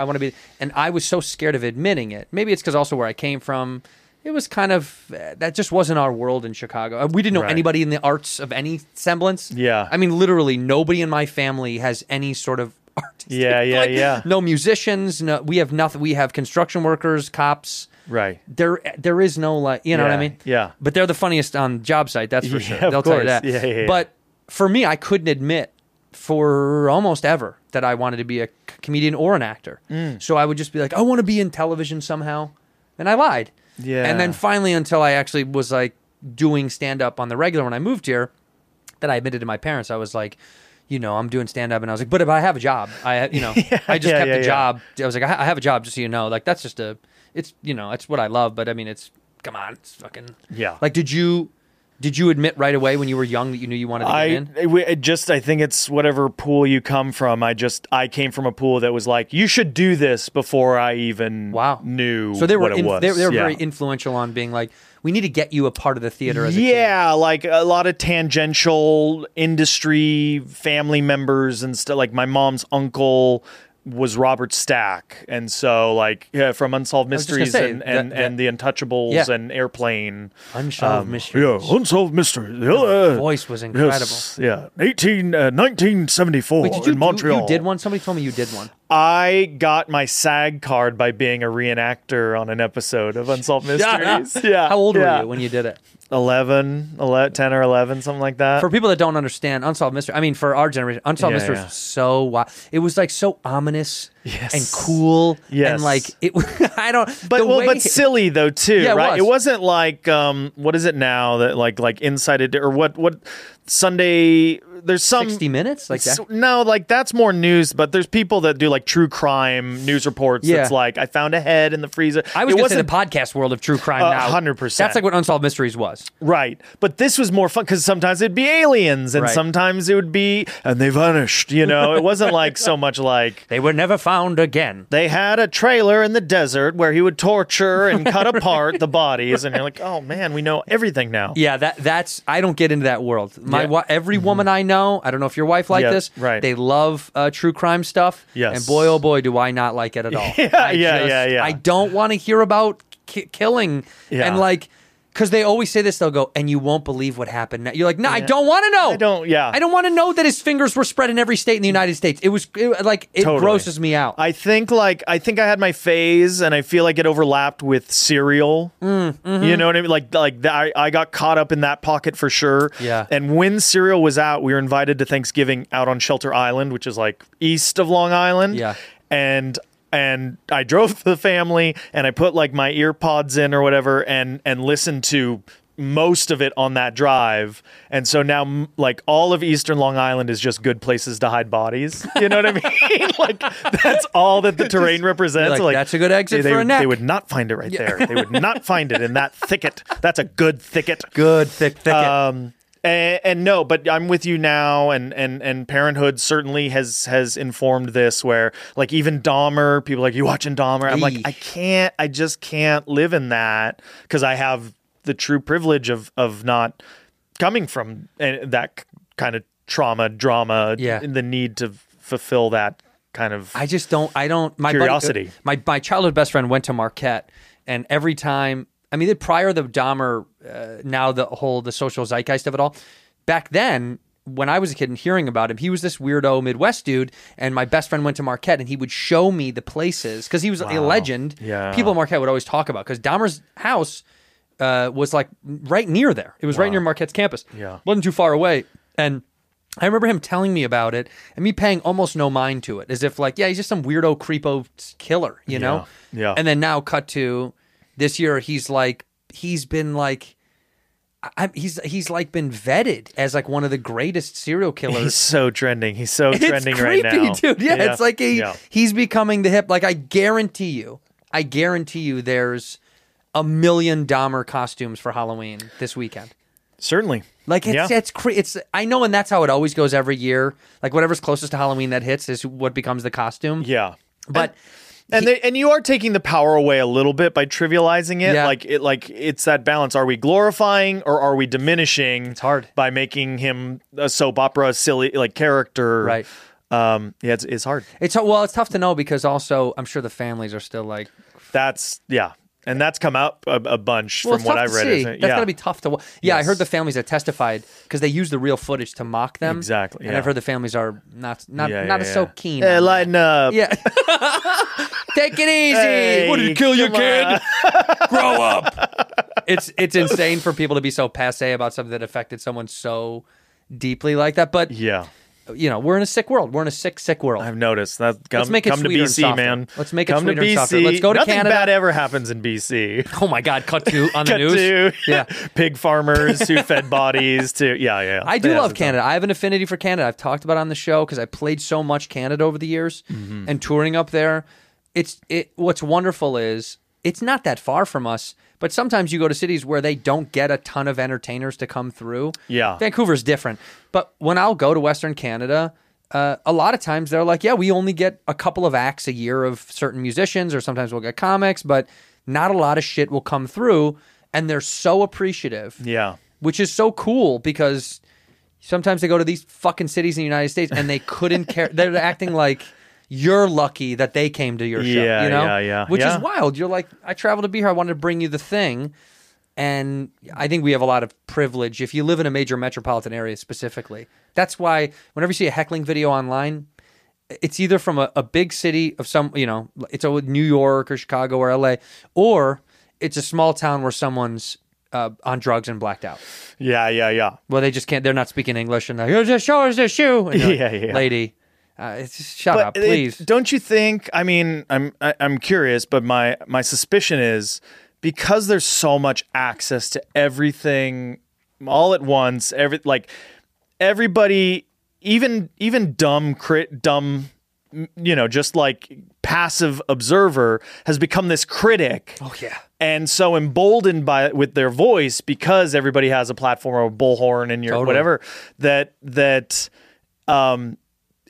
And I was so scared of admitting it. Maybe it's because also where I came from. It was kind of, that just wasn't our world in Chicago. We didn't know anybody in the arts of any semblance. Yeah. I mean, literally nobody in my family has any sort of artistic. Yeah. No musicians. No, we have nothing. We have construction workers, cops. Right. There is no, like, you know what I mean? Yeah. But they're the funniest on job site. That's for sure. They'll tell you that. Yeah. But for me, I couldn't admit for almost ever that I wanted to be a comedian or an actor. Mm. So I would just be like, I want to be in television somehow. And I lied. Yeah. And then finally, until I actually was like doing stand up on the regular when I moved here, that I admitted to my parents, I was like, you know, I'm doing stand up. And I was like, but if I have a job, I just kept a job. I was like, I have a job, just so you know. Like, that's just it's what I love. But I mean, it's fucking. Yeah. Like, did you admit right away when you were young that you knew you wanted to get in? I think it's whatever pool you come from. I came from a pool that was like, you should do this before I even knew what it was. So they were very influential on being like, we need to get you a part of the theater as a kid. Yeah, like a lot of tangential industry family members and stuff. Like my mom's uncle was Robert Stack. And so like from Unsolved Mysteries and The Untouchables and Airplane. Unsolved Mysteries. The voice was incredible. Yes, yeah. 1974 in Montreal. You did one? Somebody told me you did one. I got my SAG card by being a reenactor on an episode of Unsolved Mysteries. Yeah. How old were you when you did it? 10 or 11, something like that. For people that don't understand Unsolved Mystery, I mean, for our generation, Unsolved Mystery was so wild. It was like so ominous and cool and like it. I don't. But silly though too, right? It wasn't like what is it now that like Inside Edition or what Sunday. There's some 60 Minutes like that. No, like that's more news. But there's people that do like true crime news reports. Yeah. That's like I found a head in the freezer. I was in the podcast world of true crime now. 100%. That's like what Unsolved Mysteries was. Right. But this was more fun because sometimes it'd be aliens and sometimes it would be and they vanished. You know, it wasn't like so much like they were never found again. They had a trailer in the desert where he would torture and cut apart the bodies, and you're like, oh man, we know everything now. Yeah, that's I don't get into that world. Every woman I know. I don't know if your wife liked this. Right. They love true crime stuff. Yes. And boy, oh boy, do I not like it at all. I don't want to hear about killing. Yeah. And like, because they always say this, they'll go, and you won't believe what happened. Now. You're like, no, I don't want to know. I don't want to know that his fingers were spread in every state in the United States. It grosses me out. I think I had my phase, and I feel like it overlapped with Serial. Mm-hmm. You know what I mean? I got caught up in that pocket for sure. Yeah. And when Serial was out, we were invited to Thanksgiving out on Shelter Island, which is like east of Long Island. Yeah. And I drove the family and I put like my ear pods in or whatever and listened to most of it on that drive. And so now like all of Eastern Long Island is just good places to hide bodies. You know what I mean? Like that's all that the terrain represents. Like, that's a good exit for a neck. They would not find it right there. They would not find it in that thicket. That's a good thicket. Good thicket. And no, but I'm with you now, and parenthood certainly has informed this where, like, even Dahmer, people are like, you watching Dahmer? I'm like, I just can't live in that because I have the true privilege of not coming from that kind of trauma, drama, and the need to fulfill that kind of curiosity. My childhood best friend went to Marquette. And every time, I mean, prior to the Dahmer, now the social zeitgeist of it all, back then, when I was a kid and hearing about him, he was this weirdo Midwest dude. And my best friend went to Marquette and he would show me the places because he was a legend. Yeah. People at Marquette would always talk about because Dahmer's house was like right near there. It was right near Marquette's campus. Yeah. Wasn't too far away. And I remember him telling me about it and me paying almost no mind to it as if like, yeah, he's just some weirdo creepo killer, you know? Yeah. And then now cut to this year, he's like, he's been like, he's like been vetted as like one of the greatest serial killers. He's so trending. He's so trending creepy, right now, dude. Yeah, yeah. It's like he's becoming the hip. Like I guarantee you, there's 1 million Dahmer costumes for Halloween this weekend. Certainly. Like it's I know, and that's how it always goes every year. Like whatever's closest to Halloween that hits is what becomes the costume. Yeah, but. And you are taking the power away a little bit by trivializing it. Yeah. Like it's that balance. Are we glorifying or are we diminishing? It's hard by making him a soap opera, silly like character. Right. It's hard. It's tough to know because also I'm sure the families are still like that's yeah. And that's come out a bunch from what I read. Isn't it? That's got to be tough to watch. Yeah, yes. I heard the families that testified because they use the real footage to mock them. Exactly. Yeah. And I've heard the families are not so keen. Hey, lighten up. Yeah. Take it easy. Hey, what did you kill your kid? Grow up. It's insane for people to be so passé about something that affected someone so deeply like that. But yeah. You know, we're in a sick world. We're in a sick, sick world. I've noticed. Let's make it come sweeter to BC, man. Let's make it come sweeter to BC. And softer. Let's go to Canada. Nothing bad ever happens in BC. Oh my God! Cut to on the news. Yeah, pig farmers who fed bodies to yeah. I do love Canada. I have an affinity for Canada. I've talked about it on the show because I played so much Canada over the years and touring up there. What's wonderful is it's not that far from us. But sometimes you go to cities where they don't get a ton of entertainers to come through. Yeah. Vancouver's different. But when I'll go to Western Canada, a lot of times they're like, yeah, we only get a couple of acts a year of certain musicians, or sometimes we'll get comics, but not a lot of shit will come through. And they're so appreciative. Yeah. Which is so cool because sometimes they go to these fucking cities in the United States and they couldn't care. They're acting like... You're lucky that they came to your show, you know? Yeah. Which is wild. You're like, I traveled to be here. I wanted to bring you the thing. And I think we have a lot of privilege if you live in a major metropolitan area specifically. That's why whenever you see a heckling video online, it's either from a big city of some, you know, it's New York or Chicago or LA, or it's a small town where someone's on drugs and blacked out. Yeah. Well, they just can't, they're not speaking English and they're like, here's a show, here's a shoe. And you're like, lady. Shut up, please. Don't you think? I mean, I'm curious, but my suspicion is because there's so much access to everything all at once. Everybody, even dumb, you know, just like passive observer has become this critic. Oh yeah. And so emboldened with their voice because everybody has a platform or a bullhorn and your whatever that.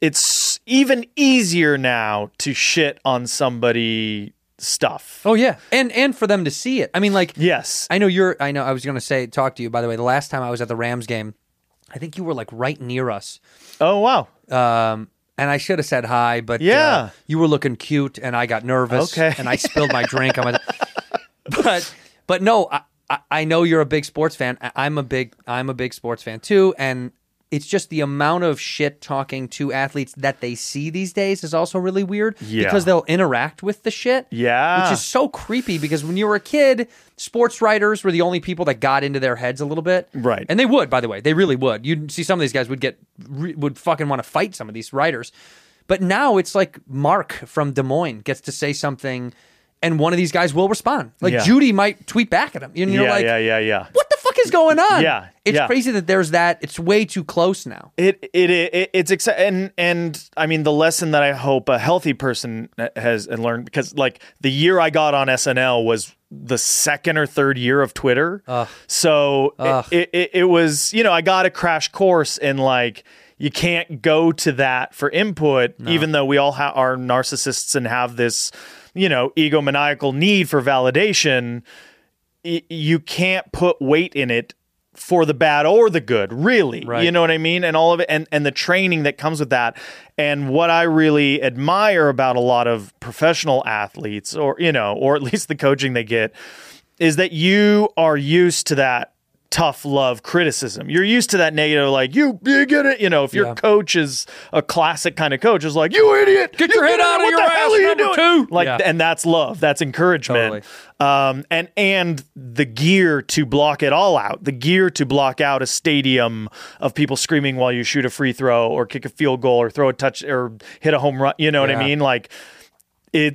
It's even easier now to shit on somebody's stuff. Oh yeah, and for them to see it. I mean, like yes, I know. I was gonna say talk to you. By the way, the last time I was at the Rams game, I think you were like right near us. Oh wow. And I should have said hi, but you were looking cute, and I got nervous. Okay. And I spilled my drink. But no, I know you're a big sports fan. I'm a big sports fan too, and. It's just the amount of shit talking to athletes that they see these days is also really weird because they'll interact with the shit. Yeah. Which is so creepy because when you were a kid, sports writers were the only people that got into their heads a little bit. Right. And they would, by the way. They really would. You'd see some of these guys would fucking want to fight some of these writers. But now it's like Mark from Des Moines gets to say something and one of these guys will respond. Like Judy might tweet back at him. And you're like, what the fuck is going on? Yeah. It's crazy that there's that. It's way too close now. It's exciting. And I mean, the lesson that I hope a healthy person has learned, because like the year I got on SNL was the second or third year of Twitter. It was, you know, I got a crash course in like, you can't go to that for input, even though we all are narcissists and have this, you know, egomaniacal need for validation. You can't put weight in it for the bad or the good, really. Right. You know what I mean? And all of it, and the training that comes with that. And what I really admire about a lot of professional athletes, or, you know, or at least the coaching they get, is that you are used to that tough love criticism. You're used to that negative, like, you get it. You know, if your coach is a classic kind of coach, is like, you idiot, get your head out of your ass, number two. Like, and that's love. That's encouragement. Totally. And the gear to block it all out, the gear to block out a stadium of people screaming while you shoot a free throw or kick a field goal or throw a touch or hit a home run. You know what I mean? Like I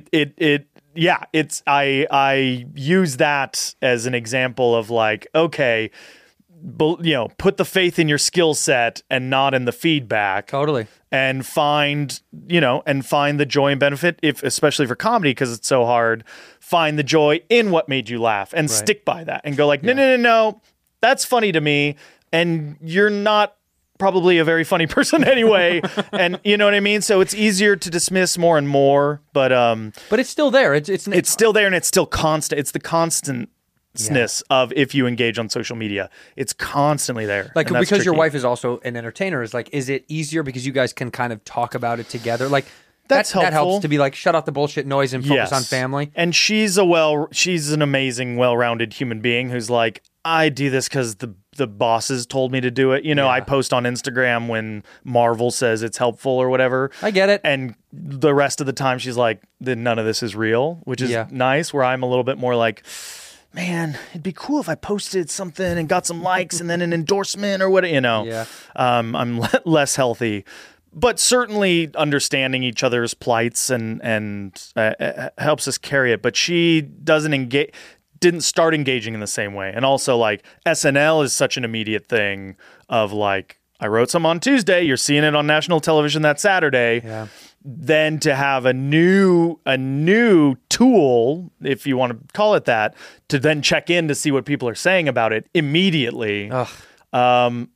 use that as an example of like, okay, you know, put the faith in your skill set and not in the feedback. Totally. And find the joy and benefit, especially for comedy, because it's so hard, find the joy in what made you laugh and stick by that and go like, no, that's funny to me. And you're not probably a very funny person anyway. And you know what I mean? So it's easier to dismiss more and more, but it's still there. It's still there, and it's still constant. It's the constantness of, if you engage on social media, it's constantly there. Like, because tricky. Your wife is also an entertainer, is like, is it easier because you guys can kind of talk about it together? Like, that's helpful. That helps to be like, shut out the bullshit noise and focus on family. And she's an amazing, well-rounded human being who's like, I do this because the bosses told me to do it. You know, I post on Instagram when Marvel says it's helpful or whatever. I get it. And the rest of the time she's like, none of this is real, which is nice, where I'm a little bit more like, man, it'd be cool if I posted something and got some likes and then an endorsement or what, you know. Yeah. I'm less healthy. But certainly understanding each other's plights and helps us carry it. But she didn't start engaging in the same way. And also, like, SNL is such an immediate thing of like, I wrote some on Tuesday, you're seeing it on national television that Saturday. Yeah. Then to have a new tool, if you want to call it that, to then check in to see what people are saying about it immediately. In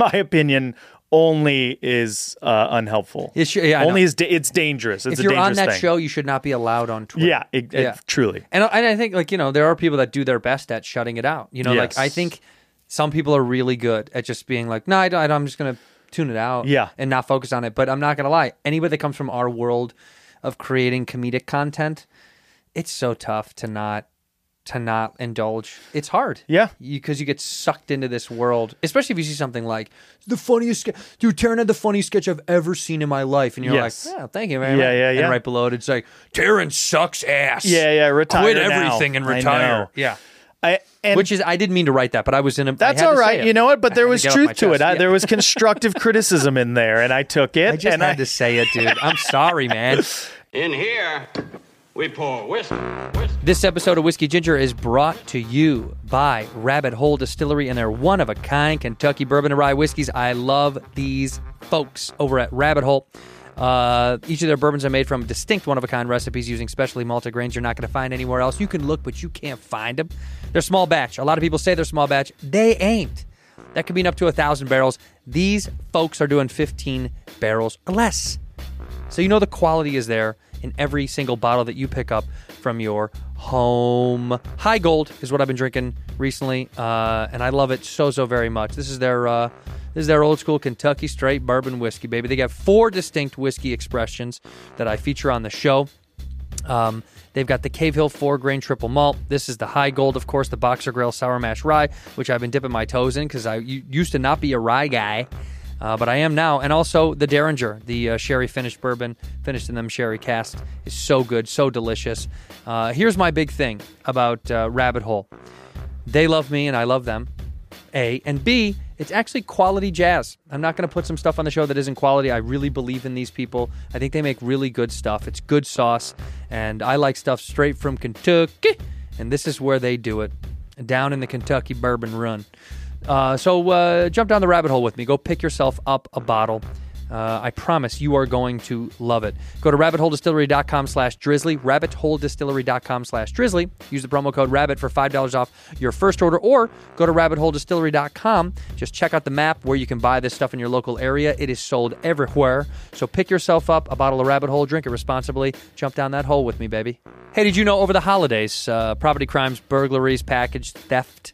my opinion, only is unhelpful. It's dangerous. It's a dangerous thing. If you're on that show, you should not be allowed on Twitter. Yeah, truly. And I think, like, you know, there are people that do their best at shutting it out. You know, like, I think some people are really good at just being like, no, I'm just going to tune it out and not focus on it. But I'm not going to lie, anybody that comes from our world of creating comedic content, it's so tough to not indulge. It's hard. Yeah. Because you get sucked into this world, especially if you see something like the funniest sketch. Dude, Taran had the funniest sketch I've ever seen in my life. And you're like, yeah, thank you, man. Yeah. And right below it's like, Taran sucks ass. Yeah. Retire. Quit everything and retire. Yeah. I didn't mean to write that, but I was in a... That's all right, you know what? But there was truth to it. There was constructive criticism in there, and I took it. I just had to say it, dude. I'm sorry, man. In here... we pour whiskey. This episode of Whiskey Ginger is brought to you by Rabbit Hole Distillery and their one-of-a-kind Kentucky bourbon and rye whiskeys. I love these folks over at Rabbit Hole. Each of their bourbons are made from distinct one-of-a-kind recipes using specially malted grains you're not going to find anywhere else. You can look, but you can't find them. They're small batch. A lot of people say they're small batch. They ain't. That could mean up to 1,000 barrels. These folks are doing 15 barrels or less. So you know the quality is there in every single bottle that you pick up from your home. High Gold is what I've been drinking recently, and I love it so very much. This is their old school Kentucky straight bourbon whiskey, baby. They got 4 distinct whiskey expressions that I feature on the show. They've got the Cave Hill 4-grain triple malt. This is the High Gold, of course, the Boxer Grail sour mash rye, which I've been dipping my toes in because I used to not be a rye guy. But I am now. And also the Derringer, the sherry finished bourbon, finished in them sherry cast, is so good, so delicious. Here's my big thing about Rabbit Hole. They love me and I love them, A. And B, it's actually quality jazz. I'm not going to put some stuff on the show that isn't quality. I really believe in these people. I think they make really good stuff. It's good sauce. And I like stuff straight from Kentucky. And this is where they do it, down in the Kentucky Bourbon Run. So jump down the rabbit hole with me. Go pick yourself up a bottle. I promise you are going to love it. Go to rabbitholedistillery.com/drizzly, rabbitholedistillery.com/drizzly. Use the promo code RABBIT for $5 off your first order, or go to rabbitholedistillery.com. Just check out the map where you can buy this stuff in your local area. It is sold everywhere. So pick yourself up a bottle of Rabbit Hole, drink it responsibly. Jump down that hole with me, baby. Hey, did you know over the holidays, property crimes, burglaries, package theft,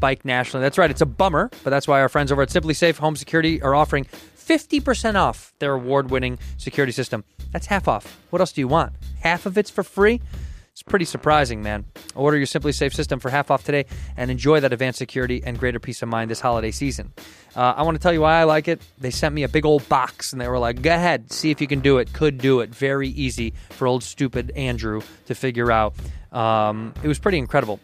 spike nationally. That's right. It's a bummer, but that's why our friends over at SimpliSafe Home Security are offering 50% off their award-winning security system. That's half off. What else do you want? Half of it's for free? It's pretty surprising, man. Order your SimpliSafe system for half off today and enjoy that advanced security and greater peace of mind this holiday season. I want to tell you why I like it. They sent me a big old box, and they were like, go ahead, see if you can do it. Could do it. Very easy for old stupid Andrew to figure out. It was pretty incredible.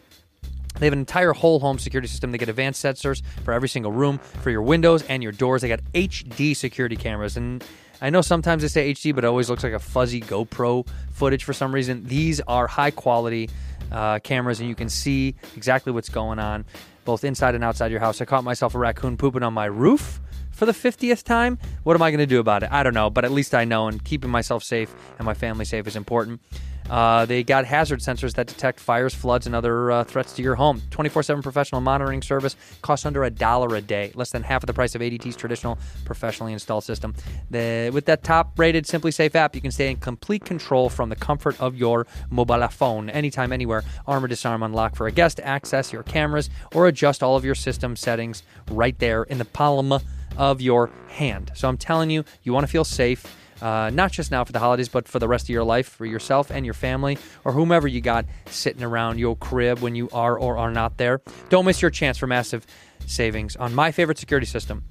They have an entire whole home security system. They get advanced sensors for every single room, for your windows and your doors. They got HD security cameras. And I know sometimes they say HD, but it always looks like a fuzzy GoPro footage for some reason. These are high-quality cameras, and you can see exactly what's going on, both inside and outside your house. I caught myself a raccoon pooping on my roof for the 50th time. What am I going to do about it? I don't know, but at least I know, and keeping myself safe and my family safe is important. They got hazard sensors that detect fires, floods, and other threats to your home. 24/7 professional monitoring service costs under $1 a day, less than half of the price of ADT's traditional professionally installed system. With that top-rated SimpliSafe app, you can stay in complete control from the comfort of your mobile phone. Anytime, anywhere, arm or disarm, unlock for a guest, access your cameras, or adjust all of your system settings right there in the palm of your hand. So I'm telling you, you want to feel safe. Not just now for the holidays, but for the rest of your life, for yourself and your family, or whomever you got sitting around your crib when you are or are not there. Don't miss your chance for massive savings on my favorite security system.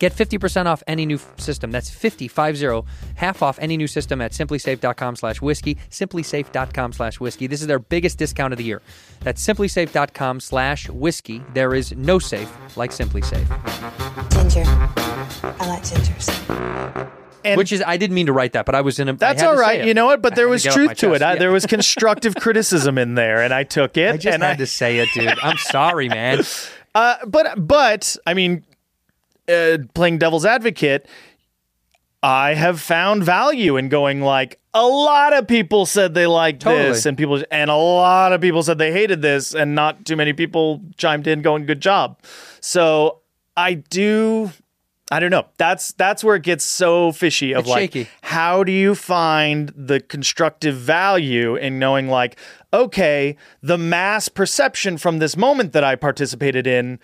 Get 50% off any new system. That's 50, 50, half off any new system at SimpliSafe.com/whiskey, SimpliSafe.com/whiskey. This is their biggest discount of the year. That's SimpliSafe.com/whiskey. There is no safe like SimpliSafe. Ginger. I like gingers. And which is, I didn't mean to write that, but I was in a... That's all right, you know what? But there was truth to it. Yeah. There was constructive criticism in there, and I took it. I just had to say it, dude. I'm sorry, man. But I mean, playing devil's advocate, I have found value in going like, a lot of people said they liked this, and a lot of people said they hated this, and not too many people chimed in going, good job. So I don't know. That's where it gets so fishy of, it's like, shaky. How do you find the constructive value in knowing, like, okay, the mass perception from this moment that I participated in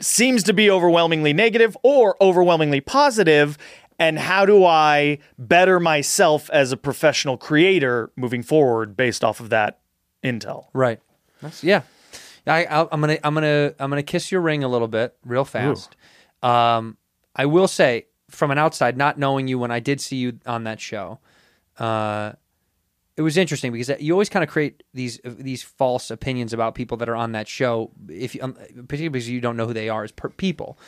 seems to be overwhelmingly negative or overwhelmingly positive, and how do I better myself as a professional creator moving forward based off of that intel? Right. Yeah. I'm gonna kiss your ring a little bit real fast. Ooh. I will say, from an outside, not knowing you when I did see you on that show, it was interesting because you always kind of create these false opinions about people that are on that show, particularly because you don't know who they are as people.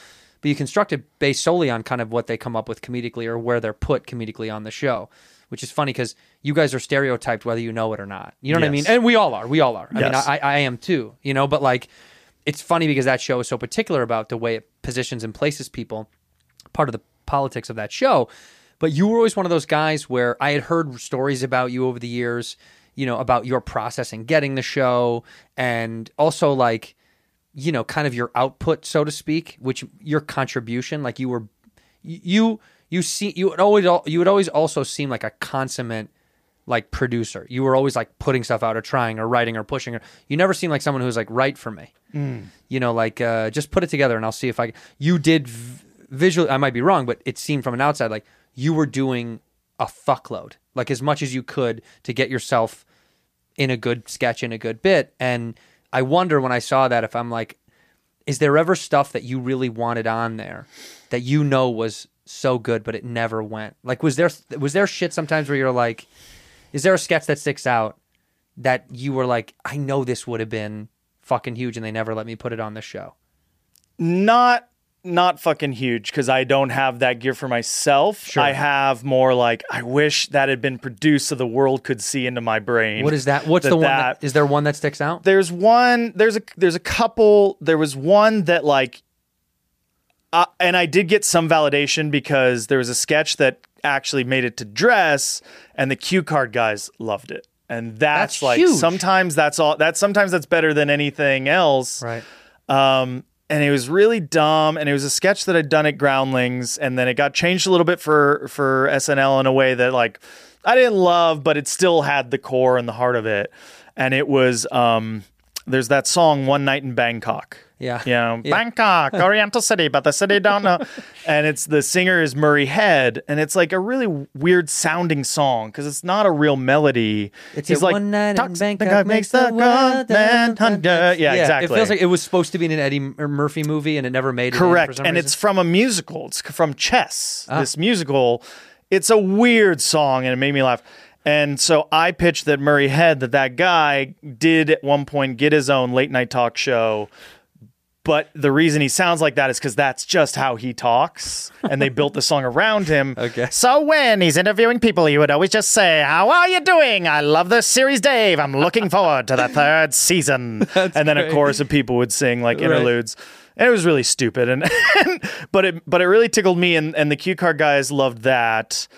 But you construct it based solely on kind of what they come up with comedically or where they're put comedically on the show, which is funny because you guys are stereotyped whether you know it or not. You know what I mean? And we all are. I mean, I am too, you know, but like, it's funny because that show is so particular about the way it positions and places people, part of the politics of that show. But you were always one of those guys where I had heard stories about you over the years, you know, about your process in getting the show, and also, like, you know, kind of your output, so to speak, which your contribution, like, you would always also seem like a consummate, like, producer. You were always like putting stuff out or trying or writing or pushing. You never seemed like someone who was like, write for me, you know, like, just put it together and I'll see if I, you did. Visually, I might be wrong, but it seemed from an outside like you were doing a fuckload, like as much as you could to get yourself in a good sketch, in a good bit. And I wonder when I saw that if I'm like, is there ever stuff that you really wanted on there that you know was so good, but it never went? Like, was there shit sometimes where you're like, is there a sketch that sticks out that you were like, I know this would have been fucking huge and they never let me put it on the show? Not fucking huge, because I don't have that gear for myself. Sure. I have more like, I wish that had been produced so the world could see into my brain. What is that? What's the one? Is there one that sticks out? There's one. There's a couple. There was one that like, and I did get some validation because there was a sketch that actually made it to Dress, and the cue card guys loved it, and that's like huge. Sometimes that's all. Sometimes that's better than anything else. Right. And it was really dumb, and it was a sketch that I'd done at Groundlings, and then it got changed a little bit for SNL in a way that, like, I didn't love, but it still had the core and the heart of it. And it was there's that song, One Night in Bangkok. Yeah. You know, yeah. Bangkok, Oriental City, but the city don't know. And it's the singer is Murray Head. And it's like a really weird sounding song because it's not a real melody. It's like, one night in Bangkok makes the world under. Yeah, exactly. It feels like it was supposed to be in an Eddie Murphy movie and it never made it. Correct. And it's from a musical. It's from Chess, this musical. It's a weird song and it made me laugh. And so I pitched that Murray Head, that guy did at one point get his own late night talk show. But the reason he sounds like that is because that's just how he talks. And they built the song around him. Okay. So when he's interviewing people, he would always just say, how are you doing? I love this series, Dave. I'm looking forward to the third season. That's and then great. A chorus of people would sing like interludes. Right. And it was really stupid. But it really tickled me. And the cue card guys loved that.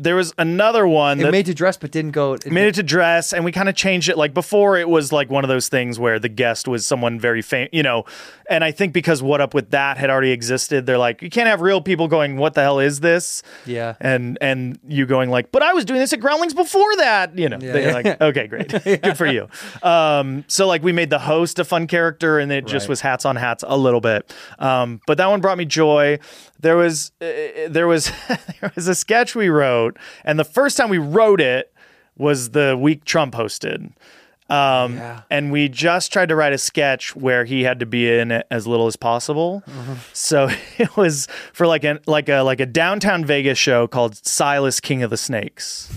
There was another one. It made to dress, but didn't go. It made it to dress, and we kind of changed it. Like before, it was like one of those things where the guest was someone very famous, you know. And I think because What Up With That had already existed, they're like, you can't have real people going, what the hell is this? Yeah. And you going like, but I was doing this at Groundlings before that, you know. Yeah, they're like, okay, great. Good for you. So like we made the host a fun character, and it just was hats on hats a little bit. But that one brought me joy. There was a sketch we wrote, and the first time we wrote it was the week Trump hosted. And we just tried to write a sketch where he had to be in it as little as possible. Mm-hmm. So it was for like a downtown Vegas show called Silas King of the Snakes.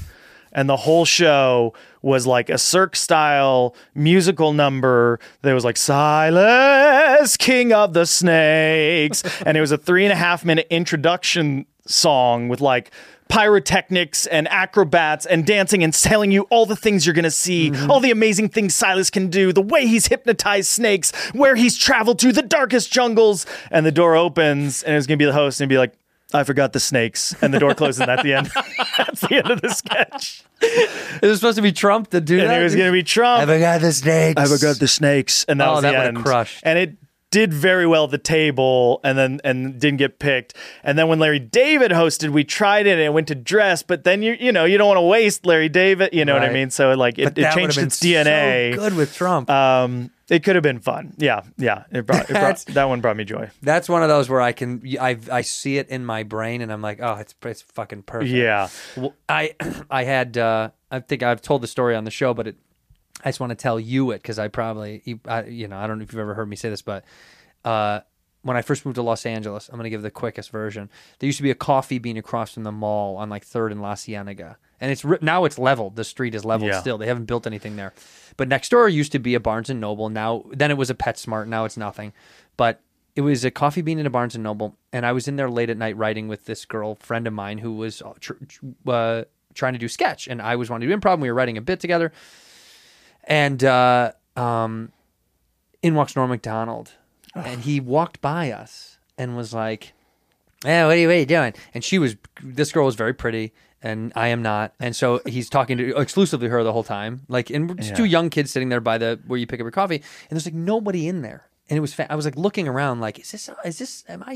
And the whole show was like a Cirque-style musical number. There was like, Silas, King of the Snakes. And it was a 3.5-minute introduction song with like pyrotechnics and acrobats and dancing and telling you all the things you're going to see, mm-hmm. all the amazing things Silas can do, the way he's hypnotized snakes, where he's traveled to the darkest jungles. And the door opens and it was going to be the host and be like, I forgot the snakes, and the door closes at the end. That's the end of the sketch. It was supposed to be Trump to do that? And it was going to be Trump. I forgot the snakes. I forgot the snakes. And that was the end. Oh, that crushed. And it did very well at the table and didn't get picked. And then when Larry David hosted, we tried it and it went to dress, but then you don't want to waste Larry David, you know what I mean? So like it changed its DNA. So good with Trump. It could have been fun. Yeah. That one brought me joy. That's one of those where I see it in my brain and I'm like, oh, it's fucking perfect. Yeah. Well, I had I think I've told the story on the show, but I just want to tell you it because I don't know if you've ever heard me say this, but when I first moved to Los Angeles, I'm going to give the quickest version. There used to be a Coffee Bean across from the mall on like 3rd and La Cienega. And it's now it's leveled. The street is leveled still. They haven't built anything there. But next door used to be a Barnes & Noble. Then it was a PetSmart. Now it's nothing. But it was a Coffee Bean and a Barnes & Noble. And I was in there late at night writing with this girl, friend of mine, who was trying to do sketch. And I was wanting to do improv. We were writing a bit together. And in walks Norm MacDonald. Ugh. And he walked by us and was like, hey, what are you doing? And this girl was very pretty, and I am not. And so he's talking to exclusively her the whole time. Like, and we're just two young kids sitting there by where you pick up your coffee. And there's like nobody in there. And it was, I was like looking around like, am I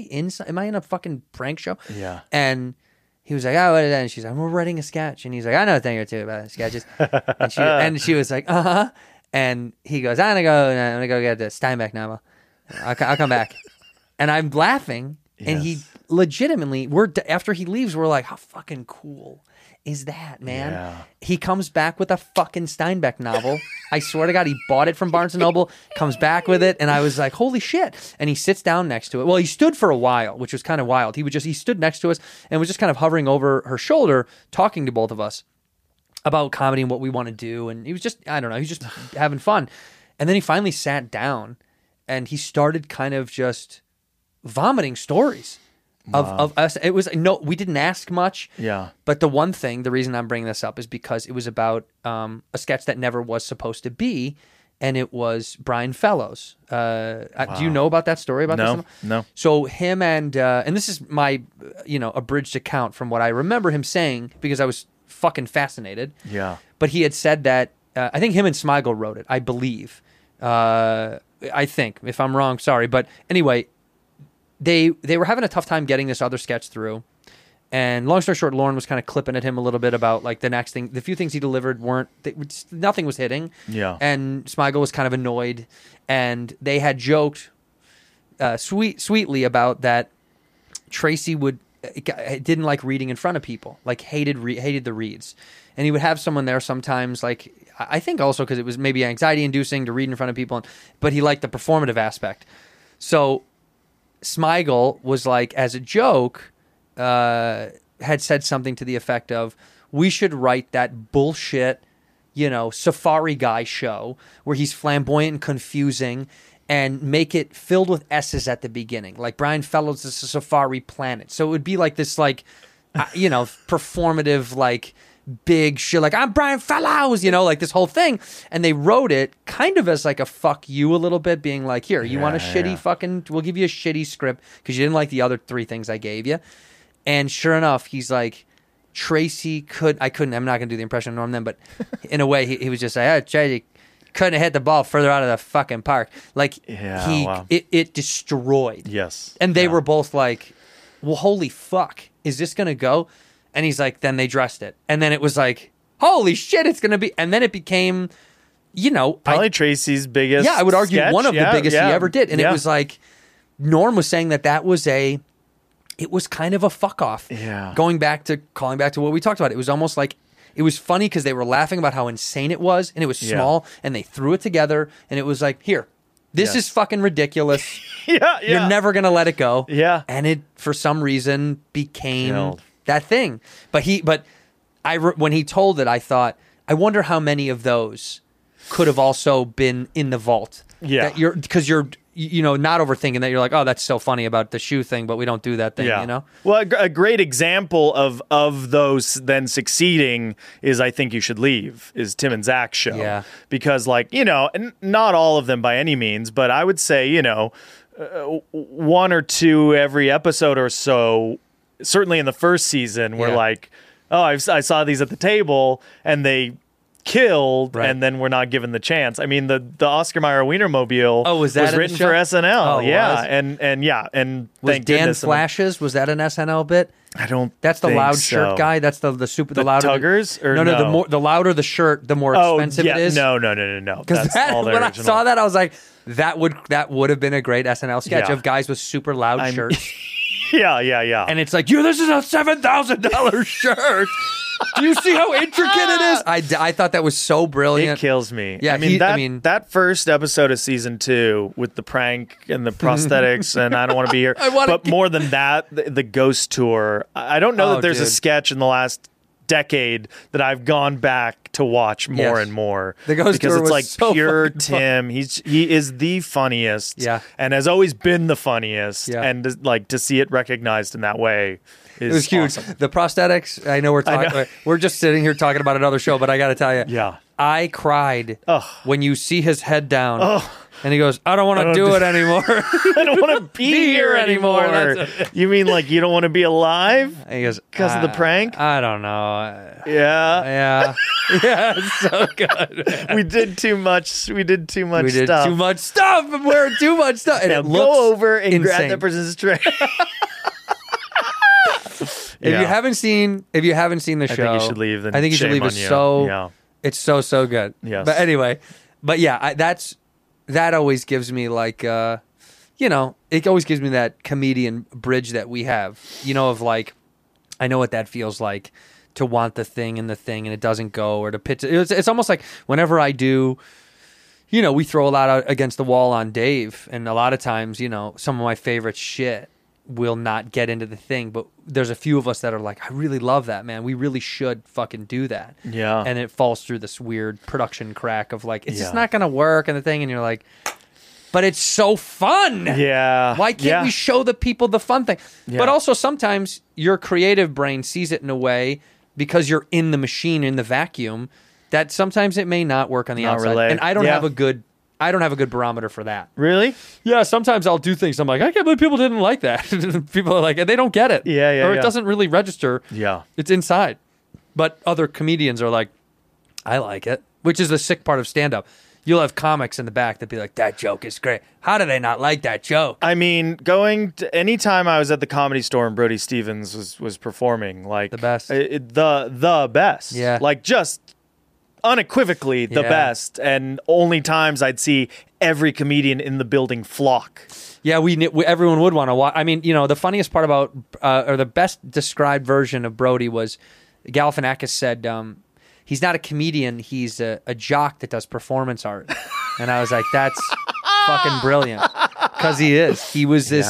in a fucking prank show? Yeah. And he was like, oh, what is that? And she's like, we're writing a sketch. And he's like, I know a thing or two about sketches. and she was like, uh-huh. And he goes, I'm going to go get the Steinbeck novel. I'll come back. And I'm laughing. Yes. And he legitimately, after he leaves, we're like, how fucking cool is that, man? Yeah. He comes back with a fucking Steinbeck novel. I swear to God, he bought it from Barnes & Noble, comes back with it, and I was like, holy shit. And he sits down next to it. Well, he stood for a while, which was kind of wild. He stood next to us and was just kind of hovering over her shoulder, talking to both of us about comedy and what we want to do. And he was just, I don't know, he was just having fun. And then he finally sat down, and he started kind of just vomiting stories of us. It was we didn't ask much. Yeah. But the reason I'm bringing this up is because it was about a sketch that never was supposed to be, and it was Brian Fellow's. Do you know about that story? No. So him and this is my abridged account from what I remember him saying because I was fucking fascinated. Yeah. But he had said that I think him and Smigel wrote it. I believe. I think if I'm wrong, sorry. But anyway. They were having a tough time getting this other sketch through, And long story short, Lauren was kind of clipping at him a little bit about like the next thing. The few things he delivered weren't, nothing was hitting. Yeah. And Smigel was kind of annoyed. And they had joked sweetly about that Tracy would, didn't like reading in front of people, like hated the reads. And he would have someone there sometimes, like, I think also because it was maybe anxiety inducing to read in front of people, but he liked the performative aspect. So Smigel was like, as a joke, had said something to the effect of, we should write that bullshit, you know, safari guy show where he's flamboyant and confusing and make it filled with S's at the beginning. Like Brian Fellow's Safari Planet. So it would be like this, like, you know, performative, like, big shit, like I'm Brian Fellow's, you know, like this whole thing. And they wrote it kind of as like a fuck you a little bit, being like, here, you want a shitty fucking, we'll give you a shitty script because you didn't like the other three things I gave you. And sure enough, he's like, Tracy could, I couldn't, I'm not going to do the impression of Norm then, but in a way he was just like, oh, Tracy couldn't have hit the ball further out of the fucking park. Like it destroyed. Yes. And they were both like, well, holy fuck, is this going to go? And he's like, then they dressed it. And then it was like, holy shit, it's going to be. And then it became, you know. Probably Tracy's biggest. Yeah, I would argue sketch, one of the biggest he ever did. And it was like, Norm was saying that was a, it was kind of a fuck off. Yeah. Calling back to what we talked about. It was almost like, it was funny because they were laughing about how insane it was. And it was small. Yeah. And they threw it together. And it was like, here. This is fucking ridiculous. You're never going to let it go. Yeah. And it, for some reason, became... Killed. That thing, when he told it, I thought, I wonder how many of those could have also been in the vault. Yeah, because you're not overthinking that. You're like, oh, that's so funny about the shoe thing, but we don't do that thing. Yeah. You know. Well, a great example of those then succeeding is I Think You Should Leave, is Tim and Zach's show. Yeah, because like, you know, and not all of them by any means, but I would say, you know, one or two every episode or so. Certainly in the first season, we're like, oh, I saw these at the table and they killed, and then we're not given the chance. I mean, the Oscar Mayer Wienermobile was written for SNL. And was Dan goodness, Flashes? Was that an SNL bit? I don't. That's the loud shirt guy. That's the super the louder Tuggers. Or no. The louder the shirt, the more expensive it is. No. Because when I saw that, I was like, that would have been a great SNL sketch of guys with super loud shirts. Yeah. And it's like, this is a $7,000 shirt. Do you see how intricate it is? I thought that was so brilliant. It kills me. Yeah, that first episode of season 2 with the prank and the prosthetics and I don't want to be here. More than that, the ghost tour. I don't know that there's a sketch in the last decade that I've gone back to watch more and more. The ghost tour was like so pure Tim. He is the funniest. Yeah. And has always been the funniest. Yeah. And like to see it recognized in that way is it was huge. Awesome. The prosthetics, I know we're just sitting here talking about another show, but I gotta tell you. Yeah. I cried when you see his head down. Oh. And he goes, I don't want to do it anymore. I don't want to be here anymore. You mean like you don't want to be alive? And he goes, because of the prank? I don't know. Yeah. Yeah, it's so good. We did too much. We did too much stuff. I'm wearing too much stuff. And it looks go over and insane. Grab that person's tray. If you haven't seen the show, I Think You Should Leave. Then I Think You Should Leave is so... Yeah. It's so good. Yes. But anyway, that always gives me like, it always gives me that comedian bridge that we have, you know, of like, I know what that feels like to want the thing and it doesn't go, or to pitch. It's almost like whenever I do, you know, we throw a lot out against the wall on Dave, and a lot of times, you know, some of my favorite shit will not get into the thing, but there's a few of us that are like, I really love that, man. We really should fucking do that. Yeah. And it falls through this weird production crack of like, it's just not going to work and the thing. And you're like, but it's so fun. Yeah. Why can't we show the people the fun thing? Yeah. But also sometimes your creative brain sees it in a way, because you're in the machine, in the vacuum, that sometimes it may not work on the outside. Relate. And I don't have a good... I don't have a good barometer for that. Really? Yeah, sometimes I'll do things. I'm like, I can't believe people didn't like that. People are like, they don't get it. Yeah. Or it doesn't really register. Yeah. It's inside. But other comedians are like, I like it, which is the sick part of stand-up. You'll have comics in the back that be like, that joke is great. How do they not like that joke? I mean, anytime I was at the Comedy Store and Brody Stevens was performing, like the best, the best, yeah, like just unequivocally the best, and only times I'd see every comedian in the building flock. Yeah, everyone would want to watch. I mean, you know, the funniest part about or the best described version of Brody was Galifianakis said, he's not a comedian, he's a jock that does performance art. And I was like, that's fucking brilliant, because he is. He was this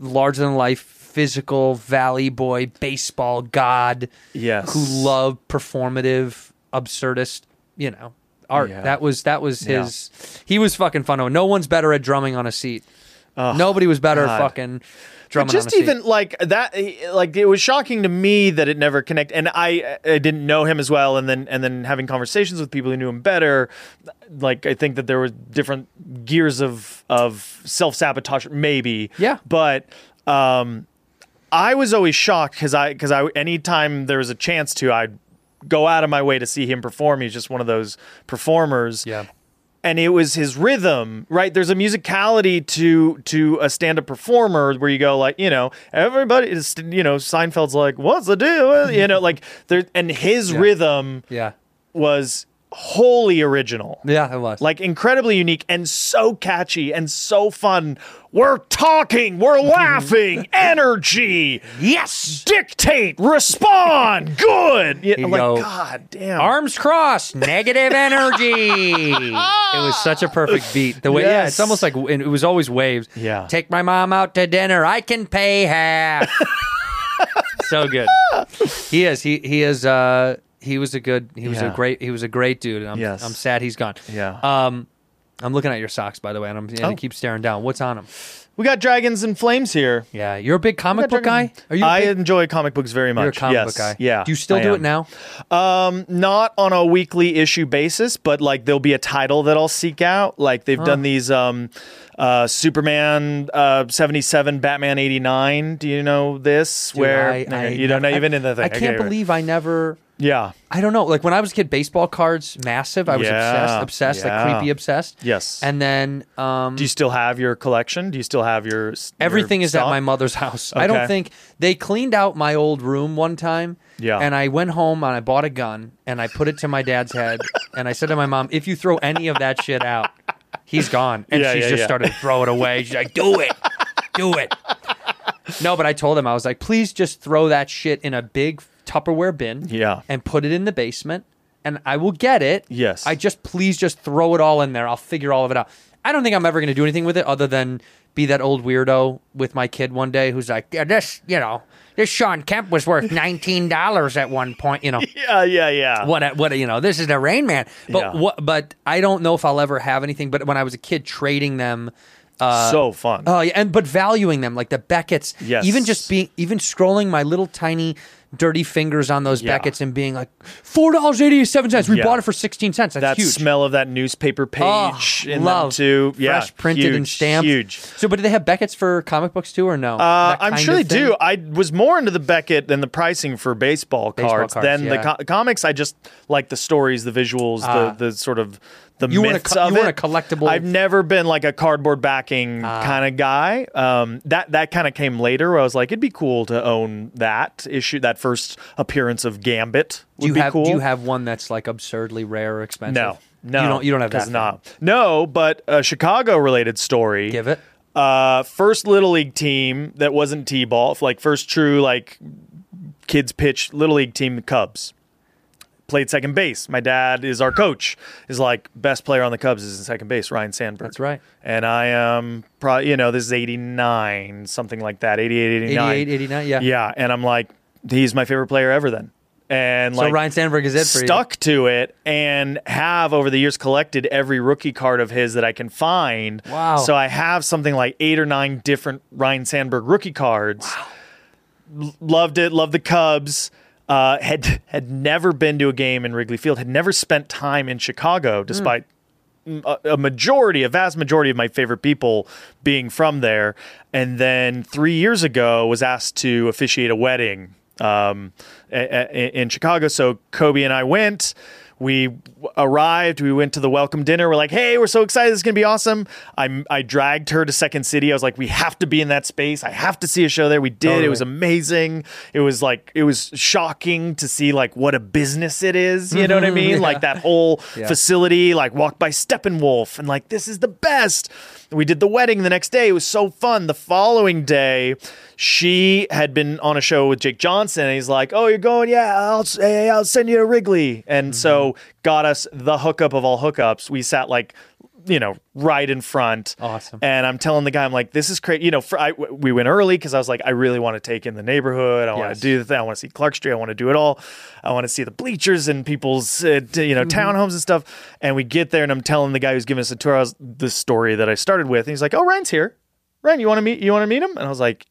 larger than life, physical valley boy, baseball god, who loved performative, absurdist, you know, art. That was his. He was fucking fun. No one's better at drumming on a seat. Nobody was better at fucking drumming on a seat. Even like that, like it was shocking to me that it never connected. And I didn't know him as well. And then having conversations with people who knew him better, like I think that there were different gears of self-sabotage, maybe. Yeah. But I was always shocked because anytime there was a chance to, I'd go out of my way to see him perform. He's just one of those performers. Yeah. And it was his rhythm, right? There's a musicality to a stand-up performer where you go like, you know, everybody is, you know, Seinfeld's like, what's the deal? You know, like there, and his rhythm was wholly original. Yeah, it was. Like incredibly unique and so catchy and so fun. We're talking, we're laughing, energy. Yes. Dictate, respond, good. You know, like, God damn. Arms crossed, negative energy. It was such a perfect beat. The way, yeah, it's almost like, it was always waves. Yeah. Take my mom out to dinner, I can pay half. So good. He is, he was a great dude. And I'm sad he's gone. Yeah. I'm looking at your socks, by the way, and I keep staring down. What's on them? We got Dragons and Flames here. Yeah, you're a big comic book guy. I enjoy comic books very much. You're a comic book guy. Yeah, do you still do it now? Not on a weekly issue basis, but like there'll be a title that I'll seek out. Like they've done these Superman 77, Batman 89. Do you know this? Dude, where even in the thing. I can't believe I never. Yeah. I don't know. Like when I was a kid, baseball cards, massive. I was obsessed, like creepy obsessed. Yes. And then... do you still have your collection? Do you still have your... Everything is at my mother's house. Okay. I don't think... They cleaned out my old room one time. Yeah. And I went home and I bought a gun and I put it to my dad's head and I said to my mom, if you throw any of that shit out, he's gone. And she just started to throw it away. She's like, do it. Do it. No, but I told him, I was like, please just throw that shit in a big... Tupperware bin, and put it in the basement, and I will get it. Yes, please just throw it all in there. I'll figure all of it out. I don't think I'm ever going to do anything with it other than be that old weirdo with my kid one day who's like, yeah, this Sean Kemp was worth $19 at one point, you know. Yeah. What? You know, this is the Rain Man. But I don't know if I'll ever have anything. But when I was a kid, trading them. So fun. Oh yeah, but valuing them, like the Becketts, even scrolling my little tiny dirty fingers on those Becketts and being like $4.87. We bought it for 16 cents. That's huge. Smell of that newspaper page in them too. Yeah, fresh printed and stamped. Huge. So, but do they have Becketts for comic books too, or no? I'm sure they do. I was more into the Beckett than the pricing for baseball cards than the comics. I just like the stories, the visuals, the sort of. You want a collectible? I've never been like a cardboard backing kind of guy. That kind of came later. Where I was like, it'd be cool to own that issue. That first appearance of Gambit would be cool. Do you have one that's like absurdly rare or expensive? No. You don't have that. No, but a Chicago related story. Give it. First little league team that wasn't T-ball. Like first true like kids pitch little league team, the Cubs. Played second base. My dad is our coach. Is like best player on the Cubs is in second base, Ryne Sandberg. That's right. And I am probably, you know, this is 89, something like that, 88, 89. Yeah, and I'm like, he's my favorite player ever then. And so like, Ryne Sandberg is it for you. Stuck to it and have over the years collected every rookie card of his that I can find. Wow. So I have something like 8 or 9 different Ryne Sandberg rookie cards. Wow. Loved it. Loved the Cubs. Had never been to a game in Wrigley Field, had never spent time in Chicago, despite a vast majority of my favorite people being from there. And then 3 years ago was asked to officiate a wedding in Chicago. So Kobe and I went. We arrived. We went to the welcome dinner. We're like, hey, we're so excited. This is going to be awesome. I dragged her to Second City. I was like, we have to be in that space. I have to see a show there. We did. Totally. It was amazing. It was like, it was shocking to see like what a business it is. You know what I mean? Yeah. Like that whole facility, like walked by Steppenwolf and like, this is the best. We did the wedding the next day. It was so fun. The following day, she had been on a show with Jake Johnson. And he's like, oh, you're going? Yeah, I'll send you to Wrigley. And so got us the hookup of all hookups. We sat like, you know, right in front. Awesome. And I'm telling the guy, I'm like, this is crazy. You know, we went early because I was like, I really want to take in the neighborhood. I want to do the thing. I want to see Clark Street. I want to do it all. I want to see the bleachers and people's, you know, townhomes and stuff. And we get there and I'm telling the guy who's giving us a tour the story that I started with. And he's like, oh, Ryan's here. Ryan, you want to meet him? And I was like,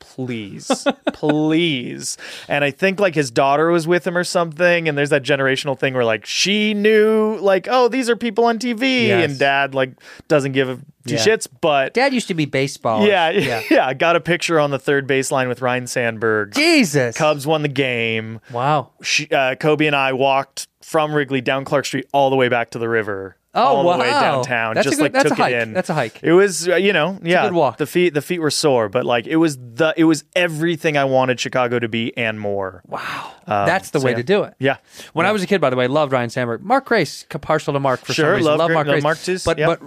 please, please. And I think like his daughter was with him or something. And there's that generational thing where like she knew like, oh, these are people on TV. Yes. And dad like doesn't give a two shits. But dad used to be baseball. Yeah. I got a picture on the third baseline with Ryne Sandberg. Jesus. Cubs won the game. Wow. Kobe and I walked from Wrigley down Clark Street all the way back to the river. Oh, all the way downtown. That's just a good, like, took it in. That's a hike. It was, you know, yeah. It's a good walk. The feet were sore, but like it was everything I wanted Chicago to be and more. Wow. That's the way to do it. Yeah. When I was a kid, by the way, loved Ryne Sandberg. Mark Grace, partial to Mark for some reason. Love Mark Grace. Mark too,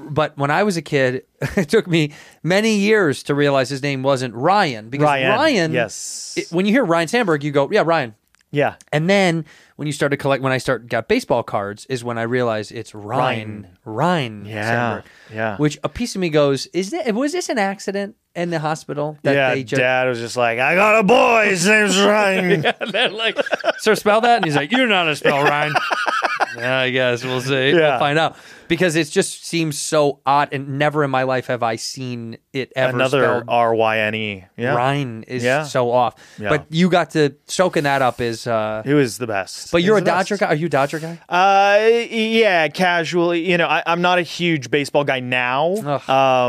but when I was a kid, it took me many years to realize his name wasn't Ryan. Because Ryan, yes. When you hear Ryne Sandberg, you go, yeah, Ryan. Yeah. And then when you started collect, got baseball cards is when I realized it's Ryne Sandberg. Yeah. Which a piece of me goes, was this an accident in the hospital? Dad was just like, I got a boy, his name's Ryan. Like, sir, spell that? And he's like, you're not a spell, Ryan. Yeah, I guess we'll see. Yeah. We'll find out. Because it just seems so odd, and never in my life have I seen it ever another R-Y-N-E. Yeah. Ryne is so off. Yeah. But you got to soaking that up is... It was the best. But you're a Dodger guy? Are you a Dodger guy? Yeah, casually. You know, I'm not a huge baseball guy now.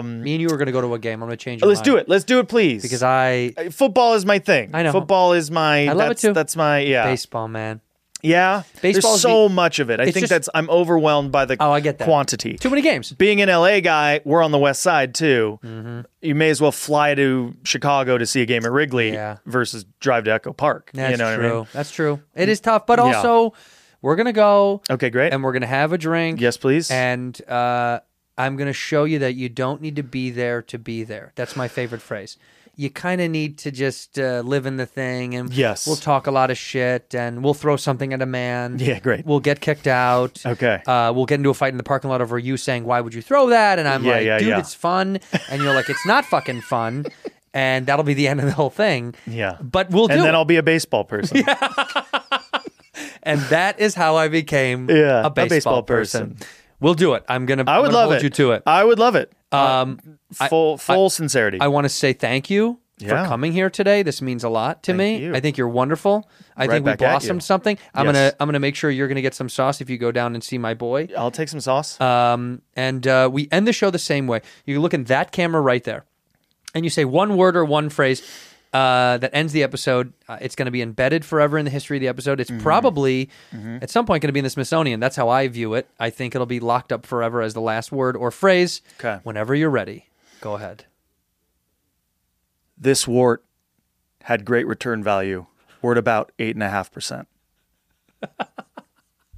Me and you are going to go to a game. I'm going to change your mind. Let's do it. Let's do it, please. Because football is my thing. I know. Football is my... I love it too. That's my... Yeah. Baseball, man. Yeah, there's so much of it. I think I'm overwhelmed by the quantity. Too many games. Being an LA guy, we're on the West Side too. Mm-hmm. You may as well fly to Chicago to see a game at Wrigley versus drive to Echo Park. That's you know true. What I mean? That's true. It is tough, but also we're gonna go. Okay, great. And we're gonna have a drink. Yes, please. And I'm gonna show you that you don't need to be there to be there. That's my favorite phrase. You kind of need to just live in the thing, and we'll talk a lot of shit, and we'll throw something at a man. Yeah, great. We'll get kicked out. Okay. We'll get into a fight in the parking lot over you saying, why would you throw that? And I'm dude, it's fun. And you're like, it's not fucking fun. And that'll be the end of the whole thing. Yeah. But we'll do it. And then I'll be a baseball person. And that is how I became a baseball person. We'll do it. I would love it. You to it. I would love it. Full sincerity. I want to say thank you for coming here today. This means a lot to me. You. I think you're wonderful. I think we blossomed something. I'm gonna make sure you're gonna get some sauce if you go down and see my boy. I'll take some sauce. And we end the show the same way. You look in that camera right there, and you say one word or one phrase that ends the episode. It's going to be embedded forever in the history of the episode. It's probably at some point going to be in the Smithsonian. That's how I view it. I think it'll be locked up forever as the last word or phrase. Okay. Whenever you're ready, go ahead. This wart had great return value. We're at about 8.5%.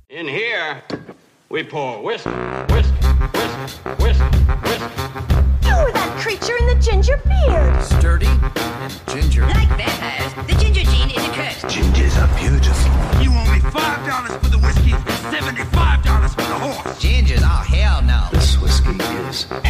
In here, we pour whiskey, whiskey, whiskey, whiskey, whiskey. You were that creature in the ginger beard. Sturdy and ginger. Like vampires, the ginger gene is a curse. Gingers are beautiful. You owe me $5 for the whiskey and $75 for the horse. Gingers? Oh, hell no. This whiskey is